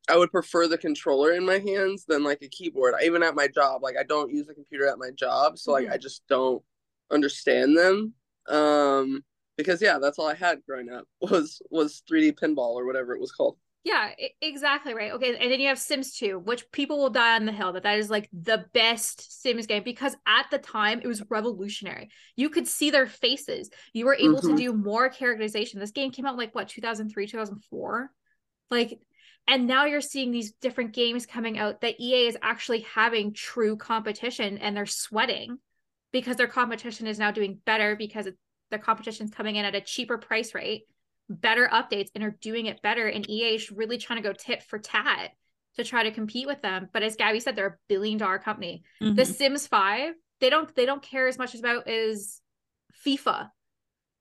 I would prefer the controller in my hands than like a keyboard. I, even at my job, like I don't use a computer at my job, so like mm-hmm. I just don't understand them. Um, because yeah, that's all I had growing up was was three D pinball or whatever it was called. Yeah, exactly right. Okay, and then you have Sims two, which people will die on the hill, but that is like the best Sims game, because at the time it was revolutionary. You could see their faces. You were able mm-hmm. to do more characterization. This game came out like what, two thousand three, two thousand four? Like, and now you're seeing these different games coming out that E A is actually having true competition, and they're sweating because their competition is now doing better, because their competition's coming in at a cheaper price rate, better updates, and are doing it better. And E A is really trying to go tit for tat to try to compete with them. But as Gabby said, they're a billion dollar company. Mm-hmm. The Sims five, they don't they don't care as much about as FIFA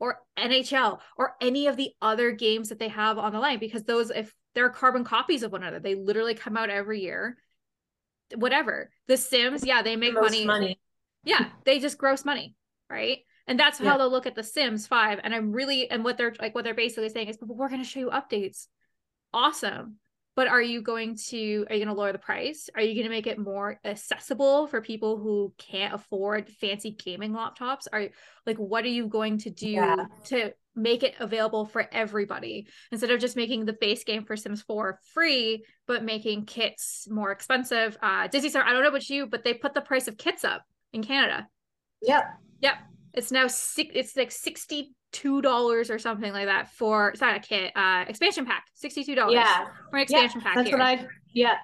or N H L or any of the other games that they have on the line, because those, if they're carbon copies of one another, they literally come out every year. Whatever. The Sims, yeah, they make money. money. Yeah, they just gross money, right? And that's how yeah. they'll look at The Sims five. And I'm really, and what they're like, what they're basically saying is, we're going to show you updates. Awesome. But are you going to, are you going to lower the price? Are you going to make it more accessible for people who can't afford fancy gaming laptops? Are like, what are you going to do yeah. to make it available for everybody? Instead of just making the base game for Sims four free, but making kits more expensive. Uh, Disney Star, I don't know about you, but they put the price of kits up in Canada. Yep. Yep. It's now six. It's like sixty-two dollars or something like that for. It's not a kit. Uh, expansion pack. Sixty-two dollars. Yeah. For an expansion yeah, pack. That's here. What I. Yeah.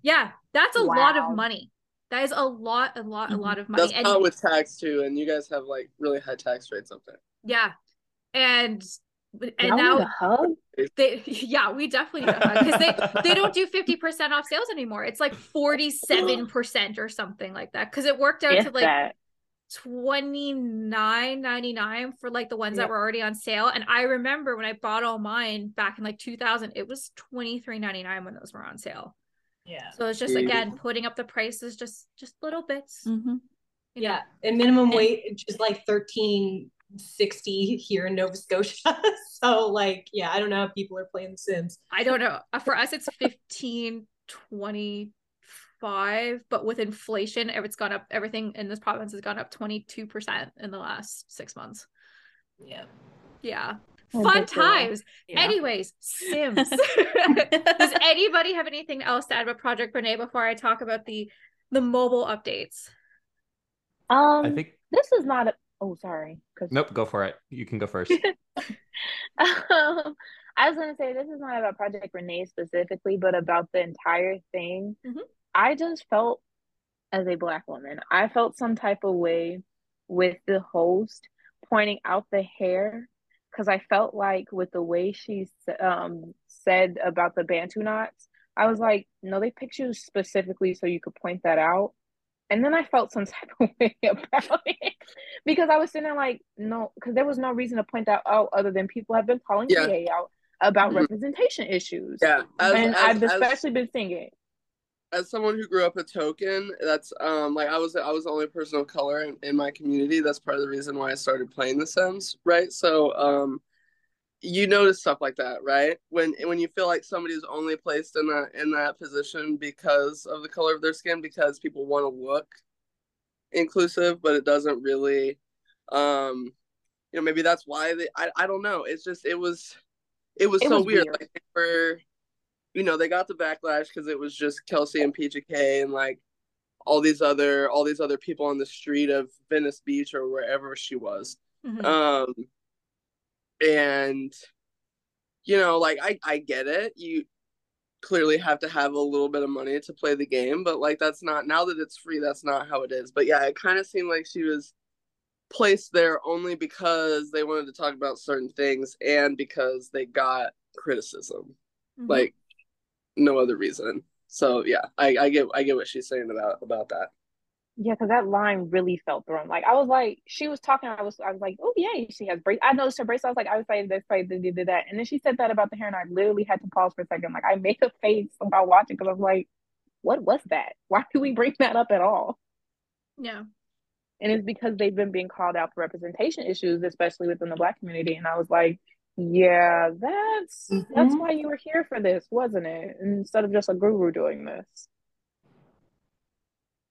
Yeah. That's a wow. lot of money. That is a lot, a lot, a lot of money. That's and, not with tax too, and you guys have like really high tax rates up there. Yeah, and and now, now need a hug? They, yeah, we definitely need a hug, because they they don't do fifty percent off sales anymore. It's like forty-seven percent or something like that, because it worked out it's to like. That. twenty-nine ninety-nine for like the ones yeah. that were already on sale. And I remember when I bought all mine back in like two thousand, it was twenty-three ninety-nine when those were on sale. Yeah. So it's just, again, putting up the prices just just little bits. Mm-hmm. Yeah. Know? And minimum wage is like thirteen sixty here in Nova Scotia. So like, yeah, I don't know how people are playing The Sims. I don't know. For us, it's fifteen twenty-five, but with inflation, it's gone up. Everything in this province has gone up twenty-two percent in the last six months. Yeah. Yeah. Oh, fun times. Yeah. Anyways, Sims. Does anybody have anything else to add about Project Rene before I talk about the the mobile updates? Um, I think this is not a. Oh, sorry. Cause... Nope, go for it. You can go first. um, I was going to say this is not about Project Rene specifically, but about the entire thing. Mm-hmm. I just felt, as a Black woman, I felt some type of way with the host pointing out the hair. Because I felt like with the way she um, said about the Bantu knots, I was like, no, they picked you specifically so you could point that out. And then I felt some type of way about it because I was sitting there like, no, because there was no reason to point that out other than people have been calling yeah. E A out about mm-hmm. representation issues. Yeah, as, and as, I've especially as, been seeing it. As someone who grew up a token, that's um like I was I was the only person of color in, in my community. That's part of the reason why I started playing The Sims, right? So um, you notice stuff like that, right? When when you feel like somebody's only placed in that in that position because of the color of their skin, because people want to look inclusive, but it doesn't really, um, you know, maybe that's why they. I I don't know. It's just it was it was it so was weird. weird. Like they were, you know, they got the backlash because it was just Kelsey and P J K and like all these other all these other people on the street of Venice Beach or wherever she was. Mm-hmm. Um, and you know, like I I get it. You clearly have to have a little bit of money to play the game, but like that's not, now that it's free, that's not how it is. But yeah, it kind of seemed like she was placed there only because they wanted to talk about certain things and because they got criticism. Mm-hmm. Like no other reason. So yeah, I, I get I get what she's saying about about that. Yeah, because that line really felt thrown. Like I was like, she was talking. I was I was like, oh yeah, she has braids. I noticed her braids. So I was like, I was like, this braids, they did that, and then she said that about the hair, and I literally had to pause for a second. Like I made a face about watching because I was like, what was that? Why do we bring that up at all? Yeah, and it's because they've been being called out for representation issues, especially within the Black community, and I was like, yeah, that's mm-hmm. that's why you were here for this, wasn't it? Instead of just a guru doing this.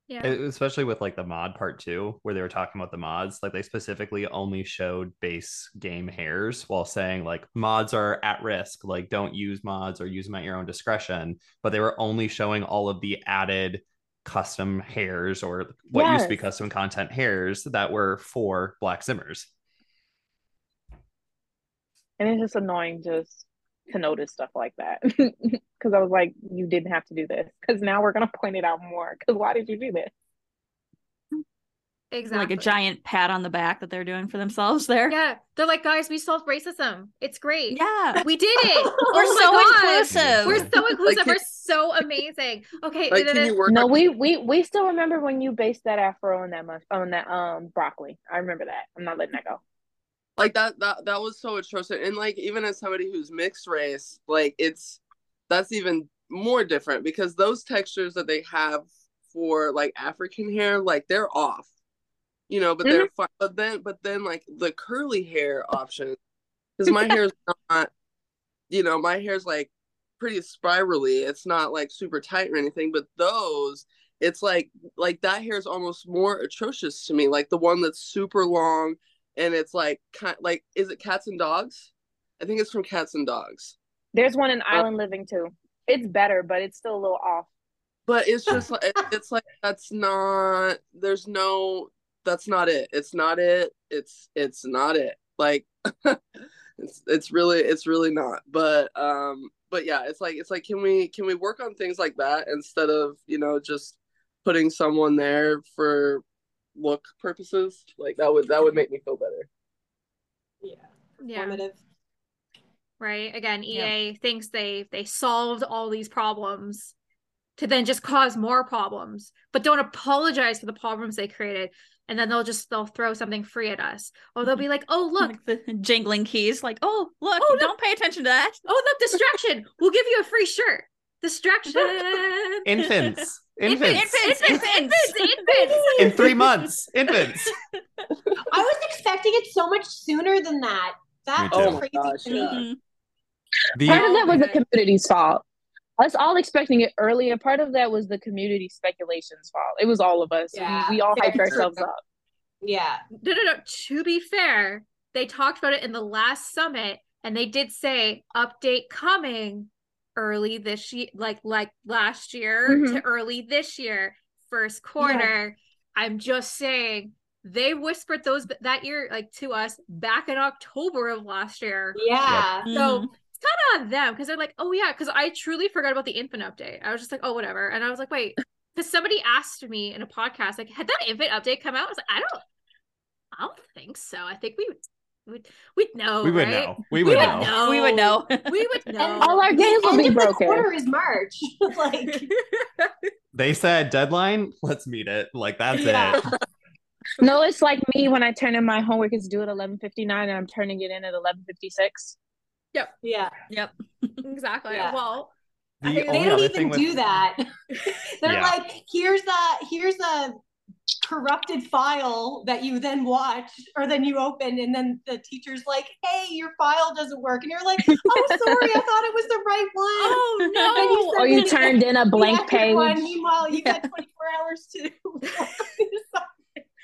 Yeah. Especially with like the mod part too, where they were talking about the mods, like they specifically only showed base game hairs while saying like mods are at risk, like don't use mods or use them at your own discretion. But they were only showing all of the added custom hairs or what yes. used to be custom content hairs that were for Black Simmers. And it's just annoying just to notice stuff like that. Because I was like, you didn't have to do this. Because now we're going to point it out more. Because why did you do this? Exactly. Like a giant pat on the back that they're doing for themselves there. Yeah. They're like, guys, we solved racism. It's great. Yeah. We did it. We're so God. inclusive. We're so inclusive. Like, we're so amazing. Okay. Like, can you work no, on- we, we we still remember when you based that afro on that, on that um broccoli. I remember that. I'm not letting that go. Like that, that, that was so atrocious. And like, even as somebody who's mixed race, like it's, that's even more different because those textures that they have for like African hair, like they're off, you know, but mm-hmm. they're fine. But then, but then like the curly hair option, because my hair's not, you know, my hair's like pretty spirally. It's not like super tight or anything, but those, it's like, like that hair is almost more atrocious to me. Like the one that's super long. And it's like, like, is it Cats and Dogs? I think it's from Cats and Dogs. There's one in Island um, Living too. It's better, but it's still a little off. But it's just like, it's like, that's not, there's no, that's not it. It's not it. It's, it's not it. Like, it's, it's really, it's really not. But, um, but yeah, it's like, it's like, can we, can we work on things like that instead of, you know, just putting someone there for look purposes? Like that would that would make me feel better. Yeah yeah Formative. Right, again, E A yeah. thinks they they solved all these problems to then just cause more problems, but don't apologize for the problems they created. And then they'll just, they'll throw something free at us. Or they'll be like, oh, look. Like the jingling keys. Like, oh, look, oh, don't no. pay attention to that. Oh, look, distraction. We'll give you a free shirt. Distraction. Infants. Infants. Infants. Infants. Infants. Infants. Infants. In three months. Infants. I was expecting it so much sooner than that. That was crazy gosh, to yeah. me. The- Part of that was the community's fault. Us all expecting it early, and part of that was the community speculation's fault. It was all of us. Yeah. We, we all hyped ourselves up. Yeah. No, no, no. To be fair, they talked about it in the last summit, and they did say update coming early this year, like like last year mm-hmm. to early this year, first quarter. Yeah. I'm just saying they whispered those that year, like to us back in October of last year. Yeah. Yep. So. Mm-hmm. Kind of on them because they're like, oh yeah, because I truly forgot about the infant update. I was just like, oh whatever, and I was like, wait, because somebody asked me in a podcast, like, had that infant update come out? I was like, I don't, I don't think so. I think we would, we'd know. We would right? know. We would, we would know. know. We would know. We would know. And all our games will be broken. The quarter is March. Like they said, deadline. Let's meet it. Like that's yeah. it. No, it's like me when I turn in my homework is due at eleven fifty nine, and I'm turning it in at eleven fifty six. Yep. Yeah. Yep. Exactly. Yeah. Well, the I mean, they don't even was... do that. They're yeah. like, here's a here's a corrupted file that you then watch or then you open, and then the teacher's like, hey, your file doesn't work, and you're like, oh sorry, I thought it was the right one. Oh no. Or you, oh, you turned in a blank page. One. Meanwhile, you yeah. got twenty-four hours to.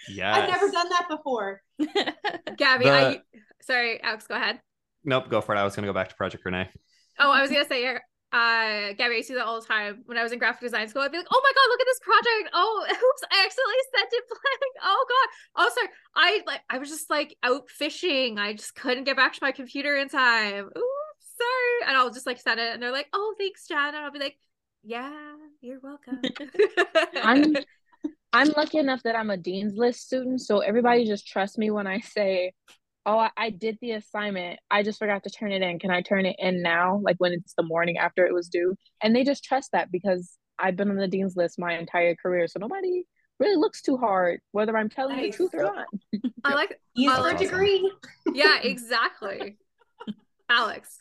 Yeah. I've never done that before. Gabby, the... I sorry, Alex, go ahead. Nope, go for it. I was going to go back to Project Rene. Oh, I was going to say, uh, Gabby, I see that all the time. When I was in graphic design school, I'd be like, oh my God, look at this project. Oh, oops, I accidentally sent it blank. Oh God. Oh, sorry. I like, I was just like out fishing. I just couldn't get back to my computer in time. Oops, sorry. And I'll just like send it. And they're like, oh, thanks, John. And I'll be like, yeah, you're welcome. I'm, I'm lucky enough that I'm a Dean's List student. So everybody just trusts me when I say, oh, I, I did the assignment. I just forgot to turn it in. Can I turn it in now? Like when it's the morning after it was due. And they just trust that because I've been on the Dean's List my entire career. So nobody really looks too hard, whether I'm telling nice. the truth or not. I like use for a degree. Yeah, exactly. Alex.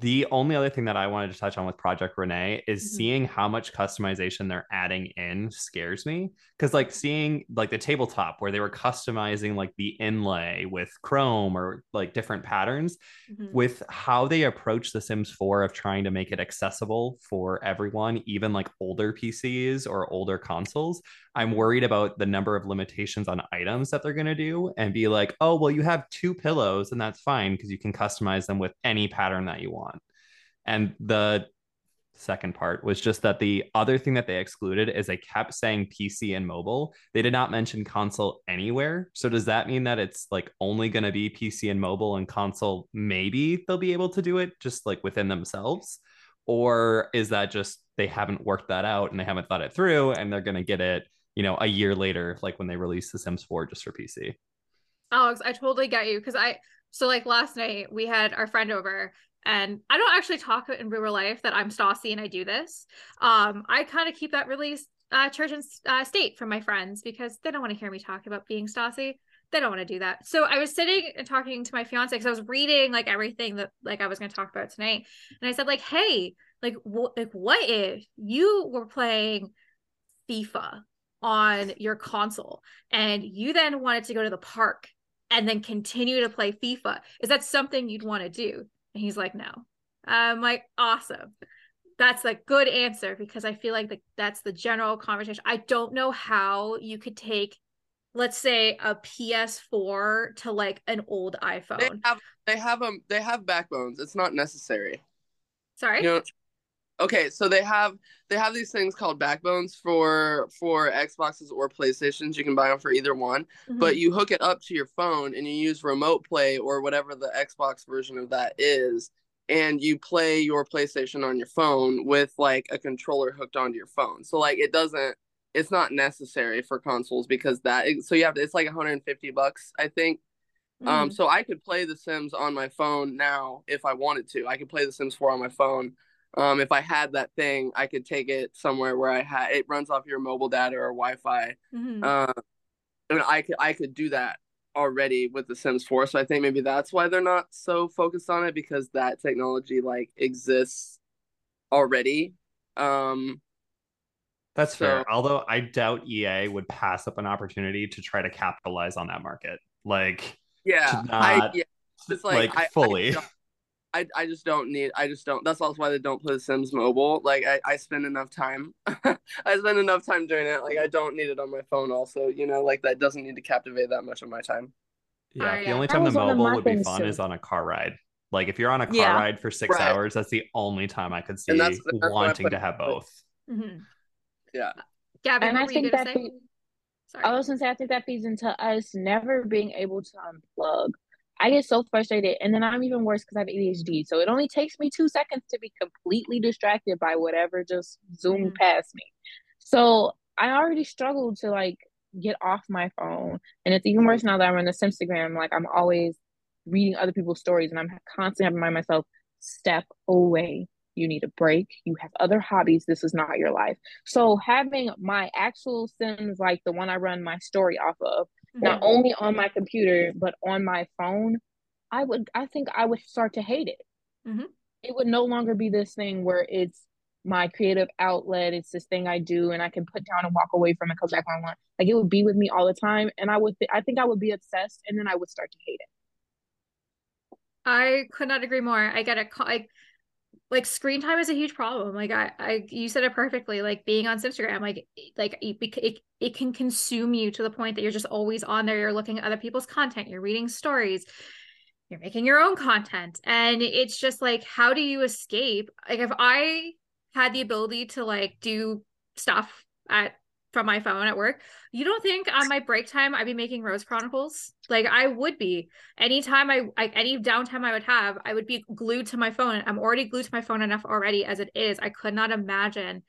The only other thing that I wanted to touch on with Project Rene is mm-hmm. seeing how much customization they're adding in scares me. Because like seeing like the tabletop where they were customizing like the inlay with chrome or like different patterns mm-hmm. with how they approach The Sims four of trying to make it accessible for everyone, even like older P Cs or older consoles. I'm worried about the number of limitations on items that they're going to do and be like, oh, well, you have two pillows and that's fine because you can customize them with any pattern that you want. And the second part was just that the other thing that they excluded is they kept saying P C and mobile. They did not mention console anywhere. So does that mean that it's like only going to be P C and mobile, and console, maybe they'll be able to do it just like within themselves? Or is that just they haven't worked that out and they haven't thought it through and they're going to get it, you know, a year later, like when they released The Sims four just for P C. Alex, I totally get you. Cause I, so like last night we had our friend over, and I don't actually talk in real life that I'm Stassi and I do this. Um, I kind of keep that really uh, church and uh, state from my friends because they don't want to hear me talk about being Stassi. They don't want to do that. So I was sitting and talking to my fiance because I was reading like everything that like I was going to talk about tonight. And I said like, hey, like, w- like what if you were playing FIFA on your console and you then wanted to go to the park and then continue to play FIFA? Is that something you'd want to do? And he's like, no. I'm like, awesome. That's a good answer because I feel like the, that's the general conversation. I don't know how you could take, let's say, a P S four to like an old iPhone. They have they have um they have backbones. It's not necessary. Sorry? You know, okay, so they have they have these things called backbones for for Xboxes or PlayStations. You can buy them for either one, mm-hmm. but you hook it up to your phone and you use remote play or whatever the Xbox version of that is, and you play your PlayStation on your phone with like a controller hooked onto your phone. So like it doesn't, it's not necessary for consoles because that. So you have to, it's like one hundred fifty bucks, I think. Mm-hmm. Um, so I could play The Sims on my phone now if I wanted to. I could play The Sims four on my phone. Um, if I had that thing, I could take it somewhere where I had it runs off your mobile data or Wi-Fi. Mm-hmm. uh, and I could I could do that already with the Sims four. So I think maybe that's why they're not so focused on it, because that technology like exists already. Um, that's so fair. Although I doubt E A would pass up an opportunity to try to capitalize on that market. Like yeah, not, I, yeah, it's like, like I, fully. I, I I, I just don't need, I just don't, that's also why they don't play The Sims Mobile. Like, I, I spend enough time, I spend enough time doing it. Like, I don't need it on my phone also, you know, like, that doesn't need to captivate that much of my time. Yeah, I, the only time the mobile would be fun too. Is on a car ride. Like, if you're on a car yeah. ride for six right. hours, that's the only time I could see and that's, that's wanting to have both. Mm-hmm. Yeah. Gabby, and I think that, fe- Sorry. I was going to say, I think that feeds into us never being able to unplug. I get so frustrated, and then I'm even worse because I have A D H D. So it only takes me two seconds to be completely distracted by whatever just zoomed past me. So I already struggled to like get off my phone, and it's even worse now that I run the Simstagram. Like I'm always reading other people's stories, and I'm constantly having to remind myself, step away. You need a break. You have other hobbies. This is not your life. So having my actual Sims, like the one I run my story off of, not only on my computer but on my phone, I would I think I would start to hate it. Mm-hmm. It would no longer be this thing where it's my creative outlet, it's this thing I do and I can put down and walk away from and come back when I want. Like it would be with me all the time, and I would th- I think I would be obsessed, and then I would start to hate it. I could not agree more. I get a call I- Like screen time is a huge problem. Like I, I, you said it perfectly. Like being on Instagram, like, like it, it, it can consume you to the point that you're just always on there. You're looking at other people's content. You're reading stories. You're making your own content, and it's just like, how do you escape? Like if I had the ability to like do stuff at from my phone at work, you don't think on my break time I'd be making Rose Chronicles? Like I would be. Anytime I, I any downtime I would have, I would be glued to my phone. I'm already glued to my phone enough already as it is. I could not imagine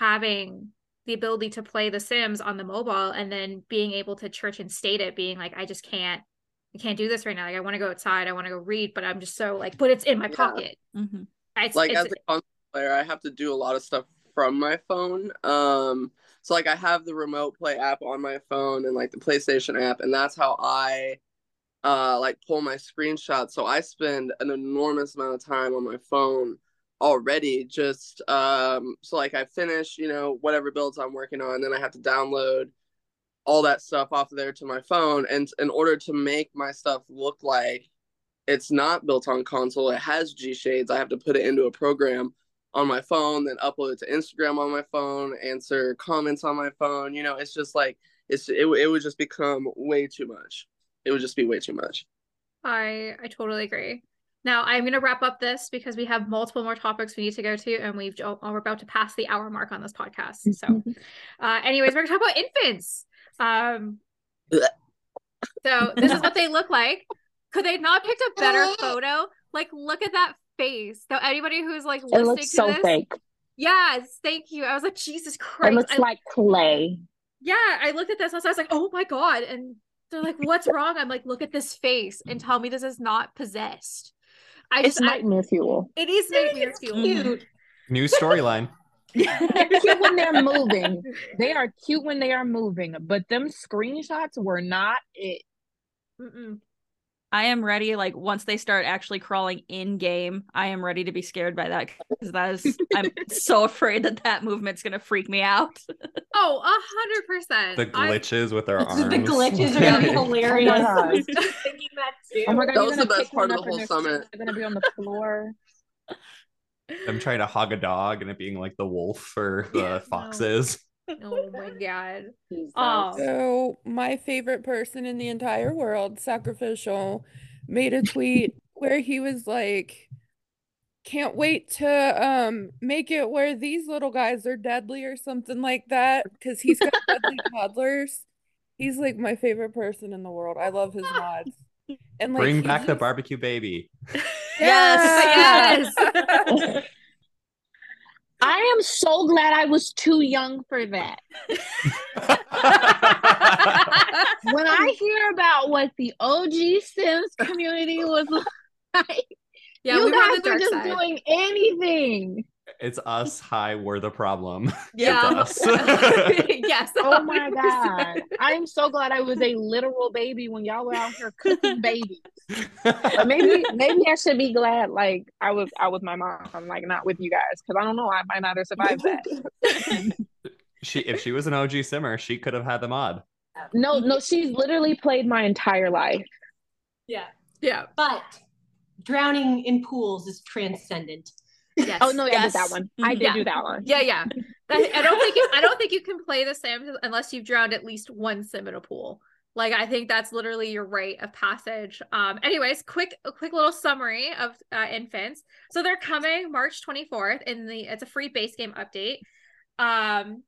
having the ability to play The Sims on the mobile and then being able to church and state it, being like, I just can't, I can't do this right now. Like I want to go outside, I want to go read, but I'm just so like, but it's in my yeah. pocket. Mm-hmm. It's, like it's, as a console player, I have to do a lot of stuff from my phone. Um, So, like, I have the remote play app on my phone and, like, the PlayStation app, and that's how I, uh, like, pull my screenshots. So I spend an enormous amount of time on my phone already just, um, so, like, I finish, you know, whatever builds I'm working on, and then I have to download all that stuff off of there to my phone. And in order to make my stuff look like it's not built on console, it has G-Shades, I have to put it into a program on my phone, then upload it to Instagram on my phone, answer comments on my phone. You know, it's just like, it's it, it would just become way too much. It would just be way too much. I, I totally agree. Now I'm going to wrap up this because we have multiple more topics we need to go to, and we've oh, we're about to pass the hour mark on this podcast. So uh, anyways, we're going to talk about infants. Um, so this is what they look like. Could they not pick a better photo? Like, look at that face. So anybody who's like listening, it looks to so this, fake. Yes, thank you. I was like, Jesus Christ, it looks I, like clay. Yeah, I looked at this and I was like, oh my god. And they're like, what's wrong? I'm like, look at this face and tell me this is not possessed. I it's just nightmare I, fuel. It is nightmare it is fuel. Cute. New storyline. They're cute when they're moving. They are cute when they are moving, but them screenshots were not it. Mm-mm. I am ready, like, once they start actually crawling in-game, I am ready to be scared by that, because that is, I'm so afraid that that movement's going to freak me out. Oh, one hundred percent. The glitches I, with their arms. The glitches are going to be hilarious. I was just thinking that, too. Oh my God, that was the best part of the whole summit. They're going to be on the floor. I'm trying to hog a dog, and it being, like, the wolf or the yeah, foxes. No. Oh my god. Oh. So my favorite person in the entire world, Sacrificial, made a tweet where he was like, can't wait to um make it where these little guys are deadly or something like that, because he's got deadly toddlers. He's like my favorite person in the world. I love his mods. And like, bring back just... the barbecue baby. Yes, yes. I am so glad I was too young for that. When I hear about what the O G Sims community was like, yeah, you we guys were, were just side. Doing anything. It's us. Hi, we're the problem. Yeah. It's us. Yes. Oh my God. I'm so glad I was a literal baby when y'all were out here cooking babies. But maybe maybe I should be glad like I was out with my mom. I'm like not with you guys, because I don't know, I might not have survived that. She if she was an O G simmer, she could have had the mod. No, no, she's literally played my entire life. Yeah. Yeah. But drowning in pools is transcendent. Yes. Oh no! Yes. I did that one. I did yeah. do that one. Yeah, yeah. That, I don't think you, I don't think you can play the Sims unless you've drowned at least one Sim in a pool. Like I think that's literally your rite of passage. Um. Anyways, quick, a quick little summary of uh, infants. So they're coming March twenty-fourth, in the it's a free base game update. Um,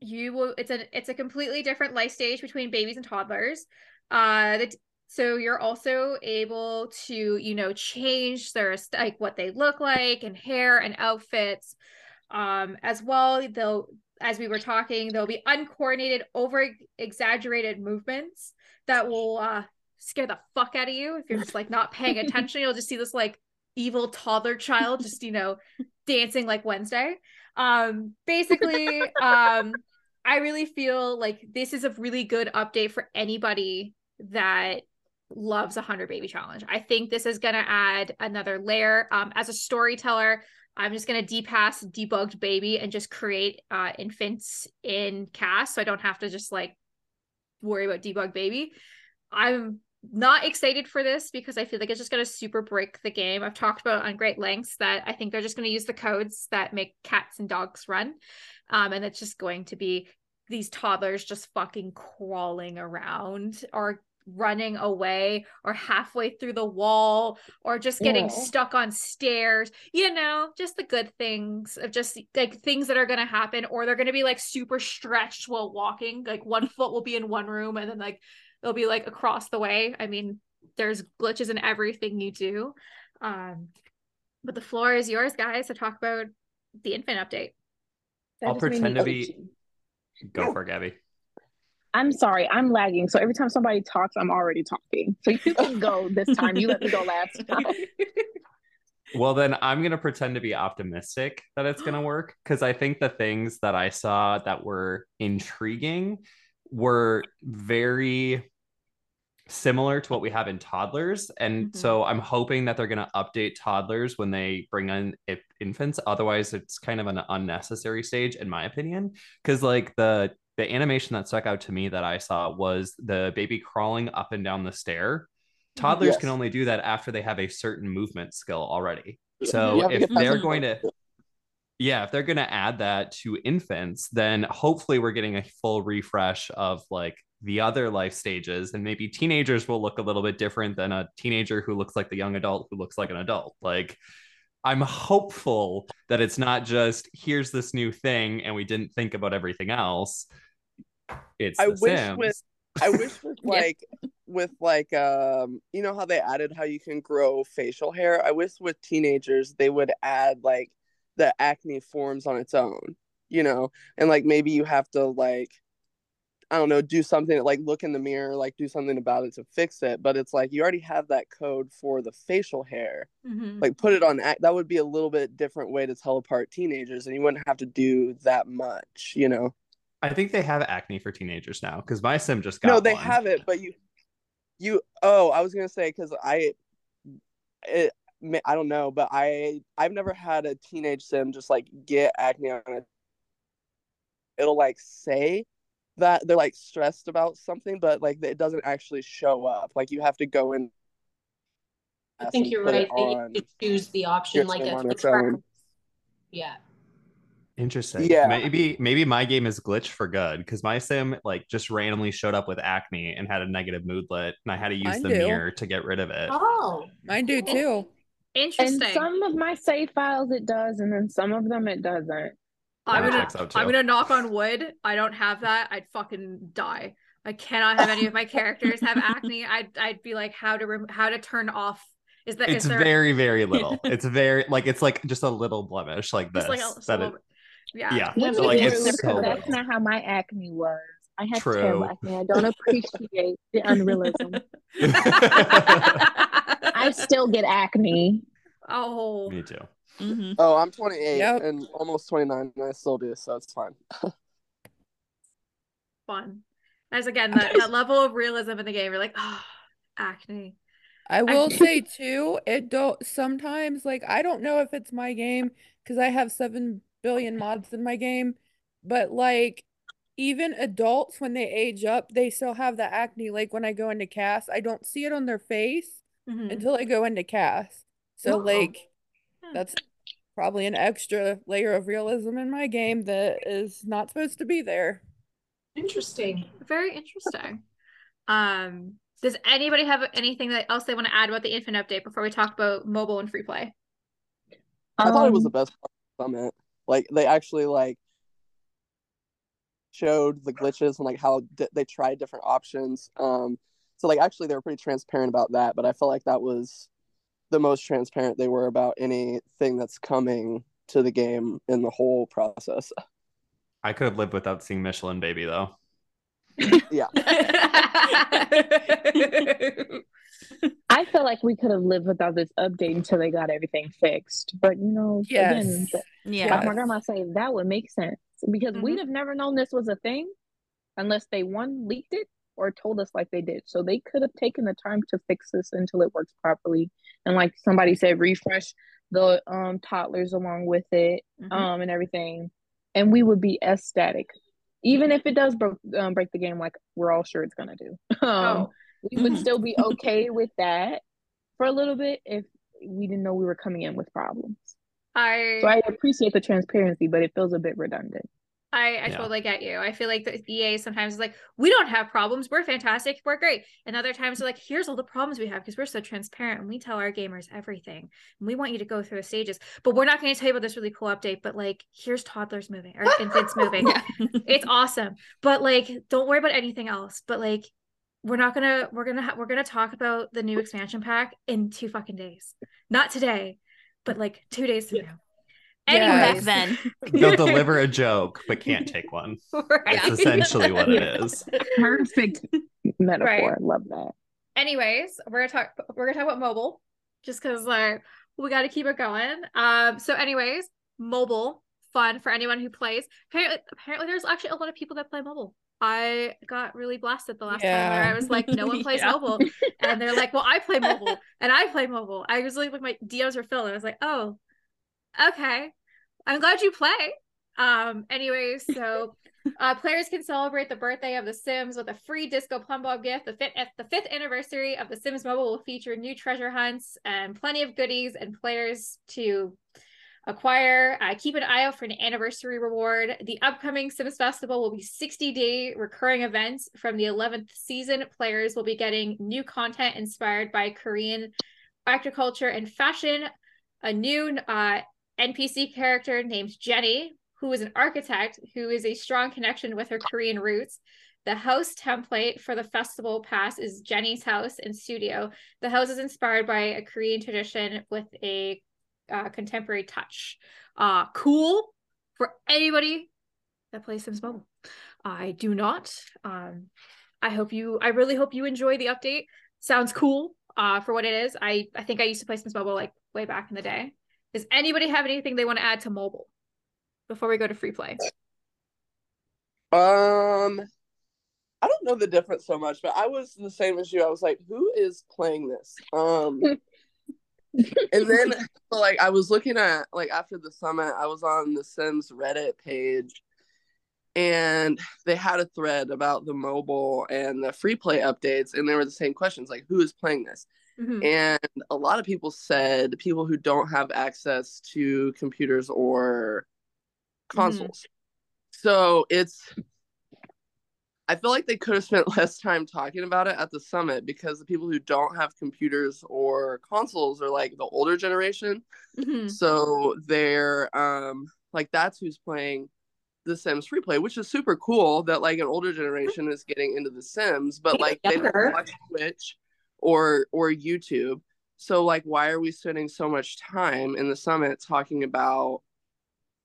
you will. It's a it's a completely different life stage between babies and toddlers. Uh. The, So you're also able to, you know, change their, like what they look like and hair and outfits, um, as well. They'll, as we were talking, there'll be uncoordinated, over exaggerated movements that will uh, scare the fuck out of you. If you're just like not paying attention, you'll just see this like evil toddler child, just, you know, dancing like Wednesday. Um, basically, um, I really feel like this is a really good update for anybody that loves a hundred baby challenge. I think this is going to add another layer. Um, as a storyteller, I'm just going to de-pass debugged baby and just create uh, infants in cast. So I don't have to just like worry about debugged baby. I'm not excited for this because I feel like it's just going to super break the game. I've talked about on great lengths that I think they're just going to use the codes that make cats and dogs run. Um, and it's just going to be these toddlers just fucking crawling around or running away or halfway through the wall or just getting yeah. stuck on stairs, you know, just the good things of just like things that are going to happen, or they're going to be like super stretched while walking. Like one foot will be in one room and then like they'll be like across the way. I mean, there's glitches in everything you do. Um, but the floor is yours, guys, to talk about the infant update. That I'll pretend to be... Go for it, Gabby. I'm sorry, I'm lagging. So every time somebody talks, I'm already talking. So you can go this time. You let me go last time. Well, then I'm going to pretend to be optimistic that it's going to work, because I think the things that I saw that were intriguing were very similar to what we have in toddlers. And mm-hmm. so I'm hoping that they're going to update toddlers when they bring in infants. Otherwise, it's kind of an unnecessary stage, in my opinion, because like the the animation that stuck out to me that I saw was the baby crawling up and down the stair. Toddlers yes. can only do that after they have a certain movement skill already. So if they're going to, yeah, if they're going to add that to infants, then hopefully we're getting a full refresh of like the other life stages, and maybe teenagers will look a little bit different than a teenager who looks like the young adult who looks like an adult. Like, I'm hopeful that it's not just here's this new thing and we didn't think about everything else. It's I the wish Sims. With I wish with like yeah. with like um you know how they added how you can grow facial hair. I wish with teenagers they would add like the acne forms on its own, you know, and like maybe you have to like I don't know, do something like look in the mirror, like do something about it to fix it. But it's like you already have that code for the facial hair. Mm-hmm. Like put it on. That would be a little bit different way to tell apart teenagers, and you wouldn't have to do that much, you know. I think they have acne for teenagers now because my sim just got. No, they one. have it, but you, you. Oh, I was gonna say because I, it, I don't know, but I I've never had a teenage sim just like get acne on it. It'll like say that they're like stressed about something, but like it doesn't actually show up. Like you have to go in. I think you're right. They choose the option like a yeah. Interesting. Yeah. Maybe maybe my game is glitched for good, because my sim like just randomly showed up with acne and had a negative moodlet, and I had to use the mirror to get rid of it. Oh, mine do too. Interesting. And some of my save files it does, and then some of them it doesn't. I'm gonna, I'm gonna knock on wood. I don't have that. I'd fucking die. I cannot have any of my characters have acne. I'd I'd be like, how to rem- how to turn off? Is that? It's is there- very very little. It's very like it's like just a little blemish like this. Like a, that it, yeah. Yeah. yeah. So, like, it's so that's not how my acne was. I had True. terrible acne. I don't appreciate the unrealism. I still get acne. Oh. Me too. Mm-hmm. Oh, I'm twenty-eight yep. and almost twenty-nine, and I still do, so it's fine. Fun. As again, that, that level of realism in the game, you're like, oh, acne. I will acne. say too, it don't sometimes like I don't know if it's my game because I have seven billion mods in my game, but like even adults when they age up, they still have the acne. Like when I go into cast, I don't see it on their face mm-hmm. until I go into cast. So wow. like. That's probably an extra layer of realism in my game that is not supposed to be there. Interesting. Very interesting. Um, does anybody have anything that else they want to add about the infant update before we talk about mobile and free play? I um, thought it was the best summit. Like, they actually, like, showed the glitches and, like, how di- they tried different options. Um, so, like, actually, they were pretty transparent about that, but I felt like that was the most transparent they were about anything that's coming to the game in the whole process. I could have lived without seeing Michelin Baby though. Yeah. I feel like we could have lived without this update until they got everything fixed. But you know, yes. again, yeah. like my grandma saying, that would make sense because mm-hmm. we'd have never known this was a thing unless they one leaked it or told us like they did. So they could have taken the time to fix this until it works properly. And like somebody said, refresh the um toddlers along with it mm-hmm. um and everything. And we would be ecstatic. Even if it does bro- um, break the game, like we're all sure it's going to do. Um, oh. We would still be okay with that for a little bit if we didn't know we were coming in with problems. I... So I appreciate the transparency, but it feels a bit redundant. I, I yeah. totally get you. I feel like the E A sometimes is like, we don't have problems. We're fantastic. We're great. And other times they're like, here's all the problems we have because we're so transparent and we tell our gamers everything. And we want you to go through the stages. But we're not going to tell you about this really cool update. But like, here's toddlers moving or infants moving. Yeah. It's awesome. But like, don't worry about anything else. But like, we're not going to, we're going to, ha- we're going to talk about the new expansion pack in two fucking days. Not today, but like two days from yeah. now. Anyway, yes. then they'll deliver a joke but can't take one. Right. That's essentially what it is. Perfect metaphor. Right. I love that. Anyways, we're gonna talk. We're gonna talk about mobile, just because like we got to keep it going. Um. So, anyways, mobile fun for anyone who plays. Apparently, apparently, there's actually a lot of people that play mobile. I got really blasted the last yeah. time where I was like, no one plays yeah. mobile, and they're like, well, I play mobile, and I play mobile. I was like, my D Ms were filled, and I was like, oh. Okay, I'm glad you play. Um, anyway, so uh, players can celebrate the birthday of The Sims with a free disco Plumbob gift. The fifth, the fifth anniversary of The Sims Mobile will feature new treasure hunts and plenty of goodies and players to acquire. Uh, keep an eye out for an anniversary reward. The upcoming Sims Festival will be sixty-day recurring events from the eleventh season. Players will be getting new content inspired by Korean agriculture and fashion. A new uh. N P C character named Jenny, who is an architect who is a strong connection with her Korean roots. The house template for the festival pass is Jenny's house and studio. The house is inspired by a Korean tradition with a uh, contemporary touch. Uh, cool for anybody that plays Sims Mobile. I do not. Um, I hope you, I really hope you enjoy the update. Sounds cool uh, for what it is. I, I think I used to play Sims Mobile like way back in the day. Does anybody have anything they want to add to mobile before we go to free play? Um, I don't know the difference so much, but I was the same as you. I was like, who is playing this? Um, and then like I was looking at like after the summit, I was on the Sims Reddit page and they had a thread about the mobile and the free play updates. And they were the same questions like, who is playing this? Mm-hmm. And a lot of people said people who don't have access to computers or consoles. Mm-hmm. So it's, I feel like they could have spent less time talking about it at the summit because the people who don't have computers or consoles are like the older generation. Mm-hmm. So they're um, like, that's who's playing The Sims Free Play, which is super cool that like an older generation is getting into The Sims, but like they don't watch Twitch. Or or YouTube. So like, why are we spending so much time in the summit talking about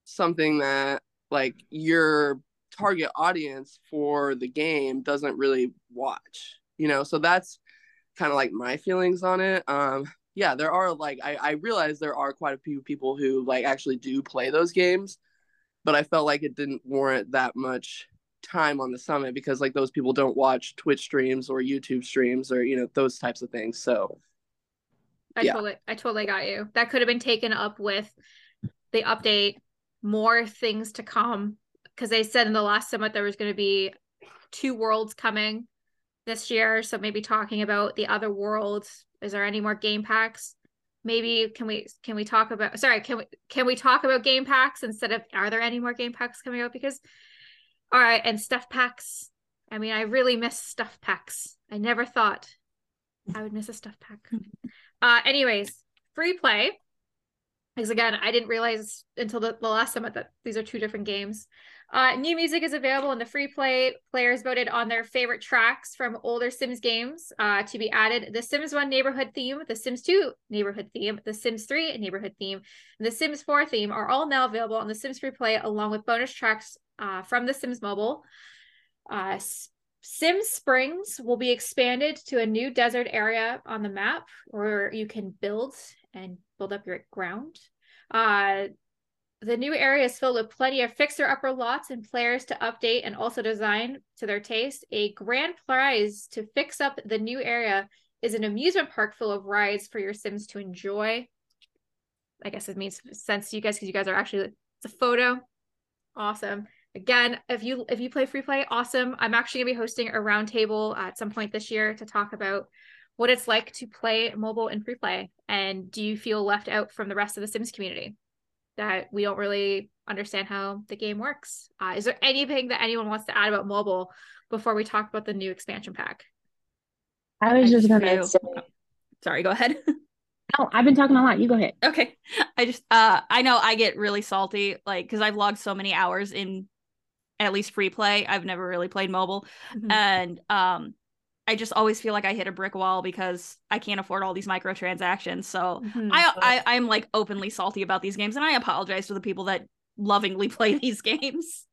something that like your target audience for the game doesn't really watch, you know? So that's kind of like my feelings on it. Um, yeah, there are, like, I, I realize there are quite a few people who, like, actually do play those games, but I felt like it didn't warrant that much time on the summit because, like, those people don't watch Twitch streams or YouTube streams or, you know, those types of things. So I yeah. totally I totally got you. That could have been taken up with the update, more things to come, because they said in the last summit there was going to be two worlds coming this year, so maybe talking about the other worlds. Is there any more game packs? Maybe can we can we talk about sorry can we can we talk about game packs instead of are there any more game packs coming out? Because all right, and stuff packs. I mean, I really miss stuff packs. I never thought I would miss a stuff pack. Uh, anyways, free play. Because again, I didn't realize until the, the last summit that these are two different games. Uh, new music is available in the free play. Players voted on their favorite tracks from older Sims games uh, to be added. The Sims one neighborhood theme, the Sims two neighborhood theme, the Sims three neighborhood theme, and the Sims four theme are all now available on the Sims Free Play, along with bonus tracks uh, from the Sims Mobile. Uh, Sims Springs will be expanded to a new desert area on the map where you can build and build up your ground. Uh, the new area is filled with plenty of fixer-upper lots and players to update and also design to their taste. A grand prize to fix up the new area is an amusement park full of rides for your Sims to enjoy. I guess it means sense to you guys because you guys are actually, it's a photo. Awesome. Again, if you if you play free play, awesome. I'm actually going to be hosting a round table at some point this year to talk about what it's like to play mobile and free play. And do you feel left out from the rest of the Sims community that we don't really understand how the game works? Uh, is there anything that anyone wants to add about mobile before we talk about the new expansion pack? I was I just going to say, oh, sorry, go ahead. No, I've been talking a lot. You go ahead. Okay. I just, uh, I know I get really salty, like, cause I've logged so many hours in at least free play. I've never really played mobile. Mm-hmm. And, um, I just always feel like I hit a brick wall because I can't afford all these microtransactions. So mm-hmm. I, I, I'm like openly salty about these games, and I apologize to the people that lovingly play these games.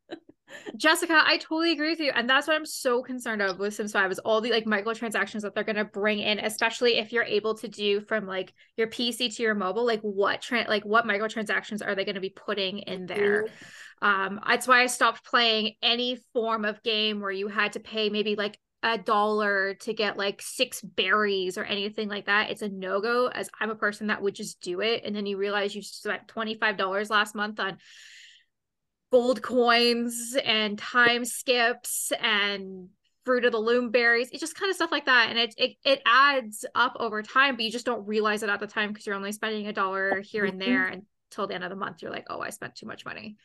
Jessica, I totally agree with you. And that's what I'm so concerned of with Sims five is all the like microtransactions that they're going to bring in, especially if you're able to do from like your P C to your mobile, like what, tra- like what microtransactions are they going to be putting in there? Mm-hmm. Um, that's why I stopped playing any form of game where you had to pay maybe like a dollar to get like six berries or anything like that. It's a no-go, as I'm a person that would just do it. And then you realize you spent twenty-five dollars last month on gold coins and time skips and fruit of the loom berries. It's just kind of stuff like that. And it, it, it adds up over time, but you just don't realize it at the time because you're only spending a dollar here and there until the end of the month. You're like, oh, I spent too much money.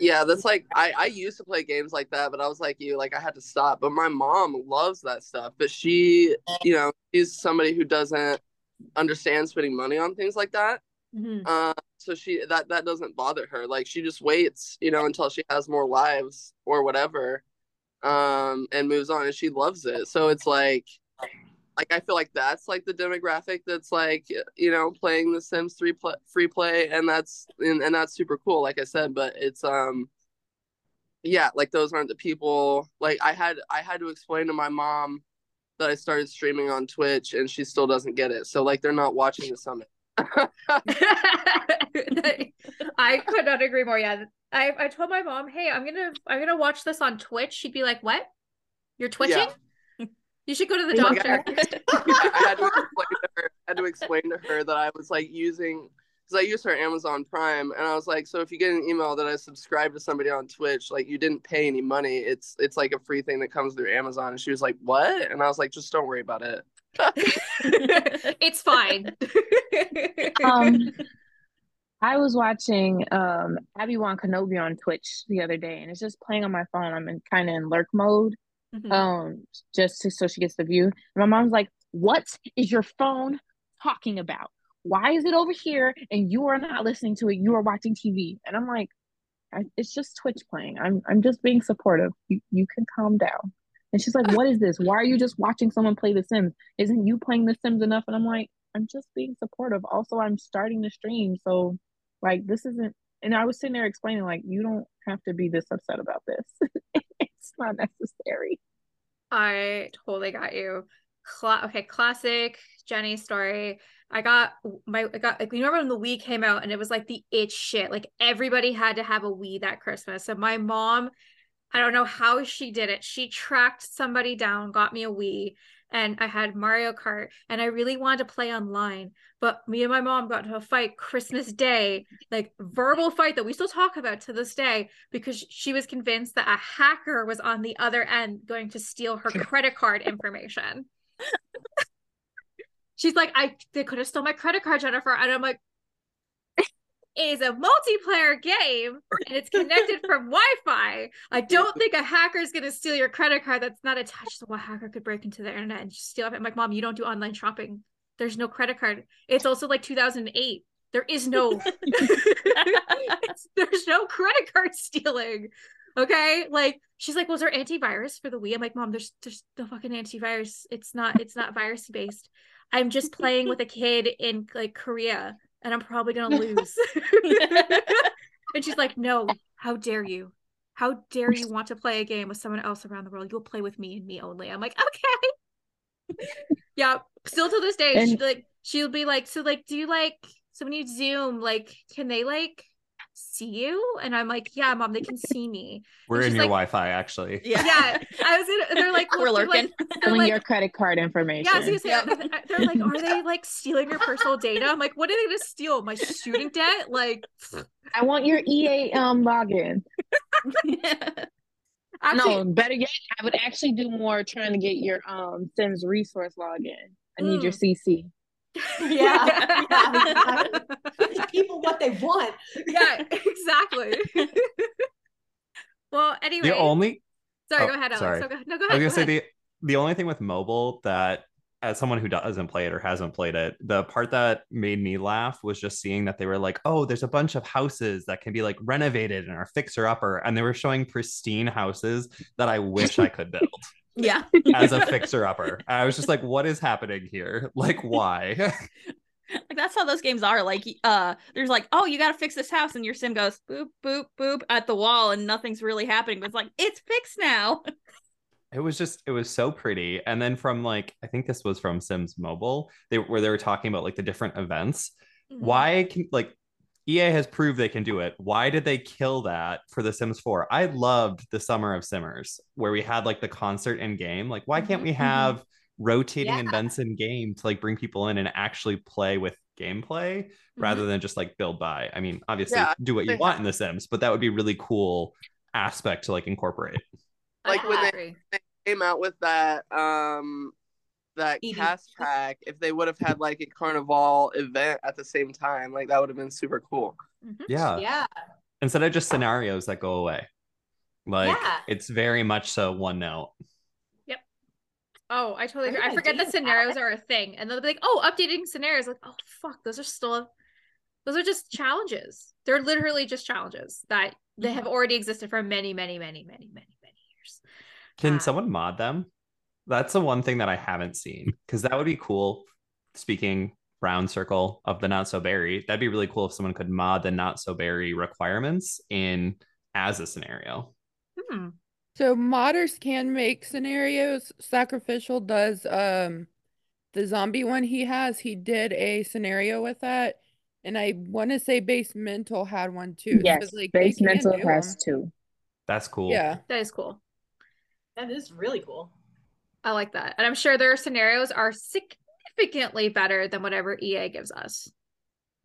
Yeah, that's like, I, I used to play games like that, but I was like you, like I had to stop. But my mom loves that stuff. But she, you know, she's somebody who doesn't understand spending money on things like that. Mm-hmm. Uh, so she, that, that doesn't bother her. Like she just waits, you know, until she has more lives or whatever, um, and moves on, and she loves it. So it's like, like I feel like that's like the demographic that's like, you know, playing the Sims three play, free play, and that's and, and that's super cool, like I said. But it's um yeah, like those aren't the people. Like I had I had to explain to my mom that I started streaming on Twitch, and she still doesn't get it. So like they're not watching the summit. I could not agree more. Yeah. I I told my mom, hey, I'm gonna I'm gonna watch this on Twitch. She'd be like, what? You're twitching? Yeah. You should go to the doctor. Like, I, I, had to explain to her, I had to explain to her that I was like using, because I used her Amazon Prime, and I was like, so if you get an email that I subscribe to somebody on Twitch, like you didn't pay any money. It's it's like a free thing that comes through Amazon. And she was like, what? And I was like, just don't worry about it. It's fine. um, I was watching um, Obi-Wan Kenobi on Twitch the other day, and it's just playing on my phone. I'm in kind of in lurk mode. Mm-hmm. Um, just to, so she gets the view. And my mom's like, "What is your phone talking about? Why is it over here and you are not listening to it? You are watching T V." And I'm like, I, "It's just Twitch playing. I'm I'm just being supportive. You you can calm down." And she's like, "What is this? Why are you just watching someone play The Sims? Isn't you playing The Sims enough?" And I'm like, "I'm just being supportive. Also, I'm starting the stream, so like this isn't." And I was sitting there explaining, like, "You don't have to be this upset about this." It's not necessary. I totally got you. Cla- okay, classic Jenny story. I got my, I got, like, you remember when the Wii came out and it was like the it shit, like everybody had to have a Wii that Christmas. So my mom, I don't know how she did it. She tracked somebody down, got me a Wii, and I had Mario Kart, and I really wanted to play online, but me and my mom got into a fight Christmas Day, like verbal fight that we still talk about to this day, because she was convinced that a hacker was on the other end going to steal her credit card information. She's like, I they could have stole my credit card, Jennifer. And I'm like, it is a multiplayer game and it's connected from Wi-Fi. I don't think a hacker is going to steal your credit card that's not attached. So a hacker could break into the internet and just steal it. I'm like, Mom, you don't do online shopping. There's no credit card. It's also like two thousand eight. There is no, there's no credit card stealing. Okay, like she's like, was there antivirus for the Wii? I'm like, Mom, there's there's no fucking antivirus. It's not it's not virus based. I'm just playing with a kid in like Korea, and I'm probably gonna lose. And she's like, no, how dare you? How dare you want to play a game with someone else around the world? You'll play with me and me only. I'm like, okay. Yeah, still to this day, and- she like she'll be like, so like, do you like so when you Zoom, like, can they like see you? And I'm like, yeah, Mom, they can see me. We're in your like, Wi-Fi, actually. Yeah, yeah. I was in, they're like, we're lurking, stealing like, your credit card information. Yeah, so you say, yep. they're, they're like, are they like stealing your personal data? I'm like, what are they gonna steal? My student debt? Like, I want your E A um login. Yeah. Actually, no, better yet, I would actually do more trying to get your um Sims resource login. I need mm. your C C. Yeah, yeah. I mean, I mean, people what they want. Yeah, exactly. Well, anyway, the only sorry, oh, go ahead, Alex. Sorry. So go... No, go ahead. I was gonna go say ahead. the the only thing with mobile that, as someone who doesn't play it or hasn't played it, the part that made me laugh was just seeing that they were like, oh, there's a bunch of houses that can be like renovated and are fixer upper, and they were showing pristine houses that I wish I could build. Yeah. As a fixer upper. I was just like, what is happening here? Like, why? Like, that's how those games are. Like, uh, there's like, oh, you got to fix this house. And your sim goes boop, boop, boop at the wall and nothing's really happening. But it's like, it's fixed now. It was just, it was so pretty. And then from like, I think this was from Sims Mobile, they where they were talking about like the different events. Mm-hmm. Why can, like, E A has proved they can do it. Why did they kill that for The Sims four? I loved the Summer of Simmers, where we had like the concert and game. Like, why can't we have mm-hmm. rotating yeah. events in game to like bring people in and actually play with gameplay mm-hmm. rather than just like build by? I mean, obviously yeah, do what you want have. in The Sims, but that would be a really cool aspect to like incorporate. Like when they, they came out with that um that Eating. cast pack, if they would have had like a carnival event at the same time, like that would have been super cool. Mm-hmm. Yeah. Yeah. Instead of just scenarios that go away. Like yeah. it's very much so one note. Yep. Oh, I totally agree. I, I forget that scenarios that. are a thing. And they'll be like, oh, updating scenarios. Like, oh fuck, those are still those are just challenges. They're literally just challenges that yeah. they have already existed for many, many, many, many, many, many years. Can um, someone mod them? That's the one thing that I haven't seen, because that would be cool. Speaking round circle of the not so berry, that'd be really cool if someone could mod the not so berry requirements in as a scenario. Hmm. So modders can make scenarios. Sacrificial does um, the zombie one he has. He did a scenario with that, and I want to say base mental had one too. Yes, so, like, base mental has two. That's cool. Yeah, that is cool. That is really cool. I like that. And I'm sure their scenarios are significantly better than whatever E A gives us.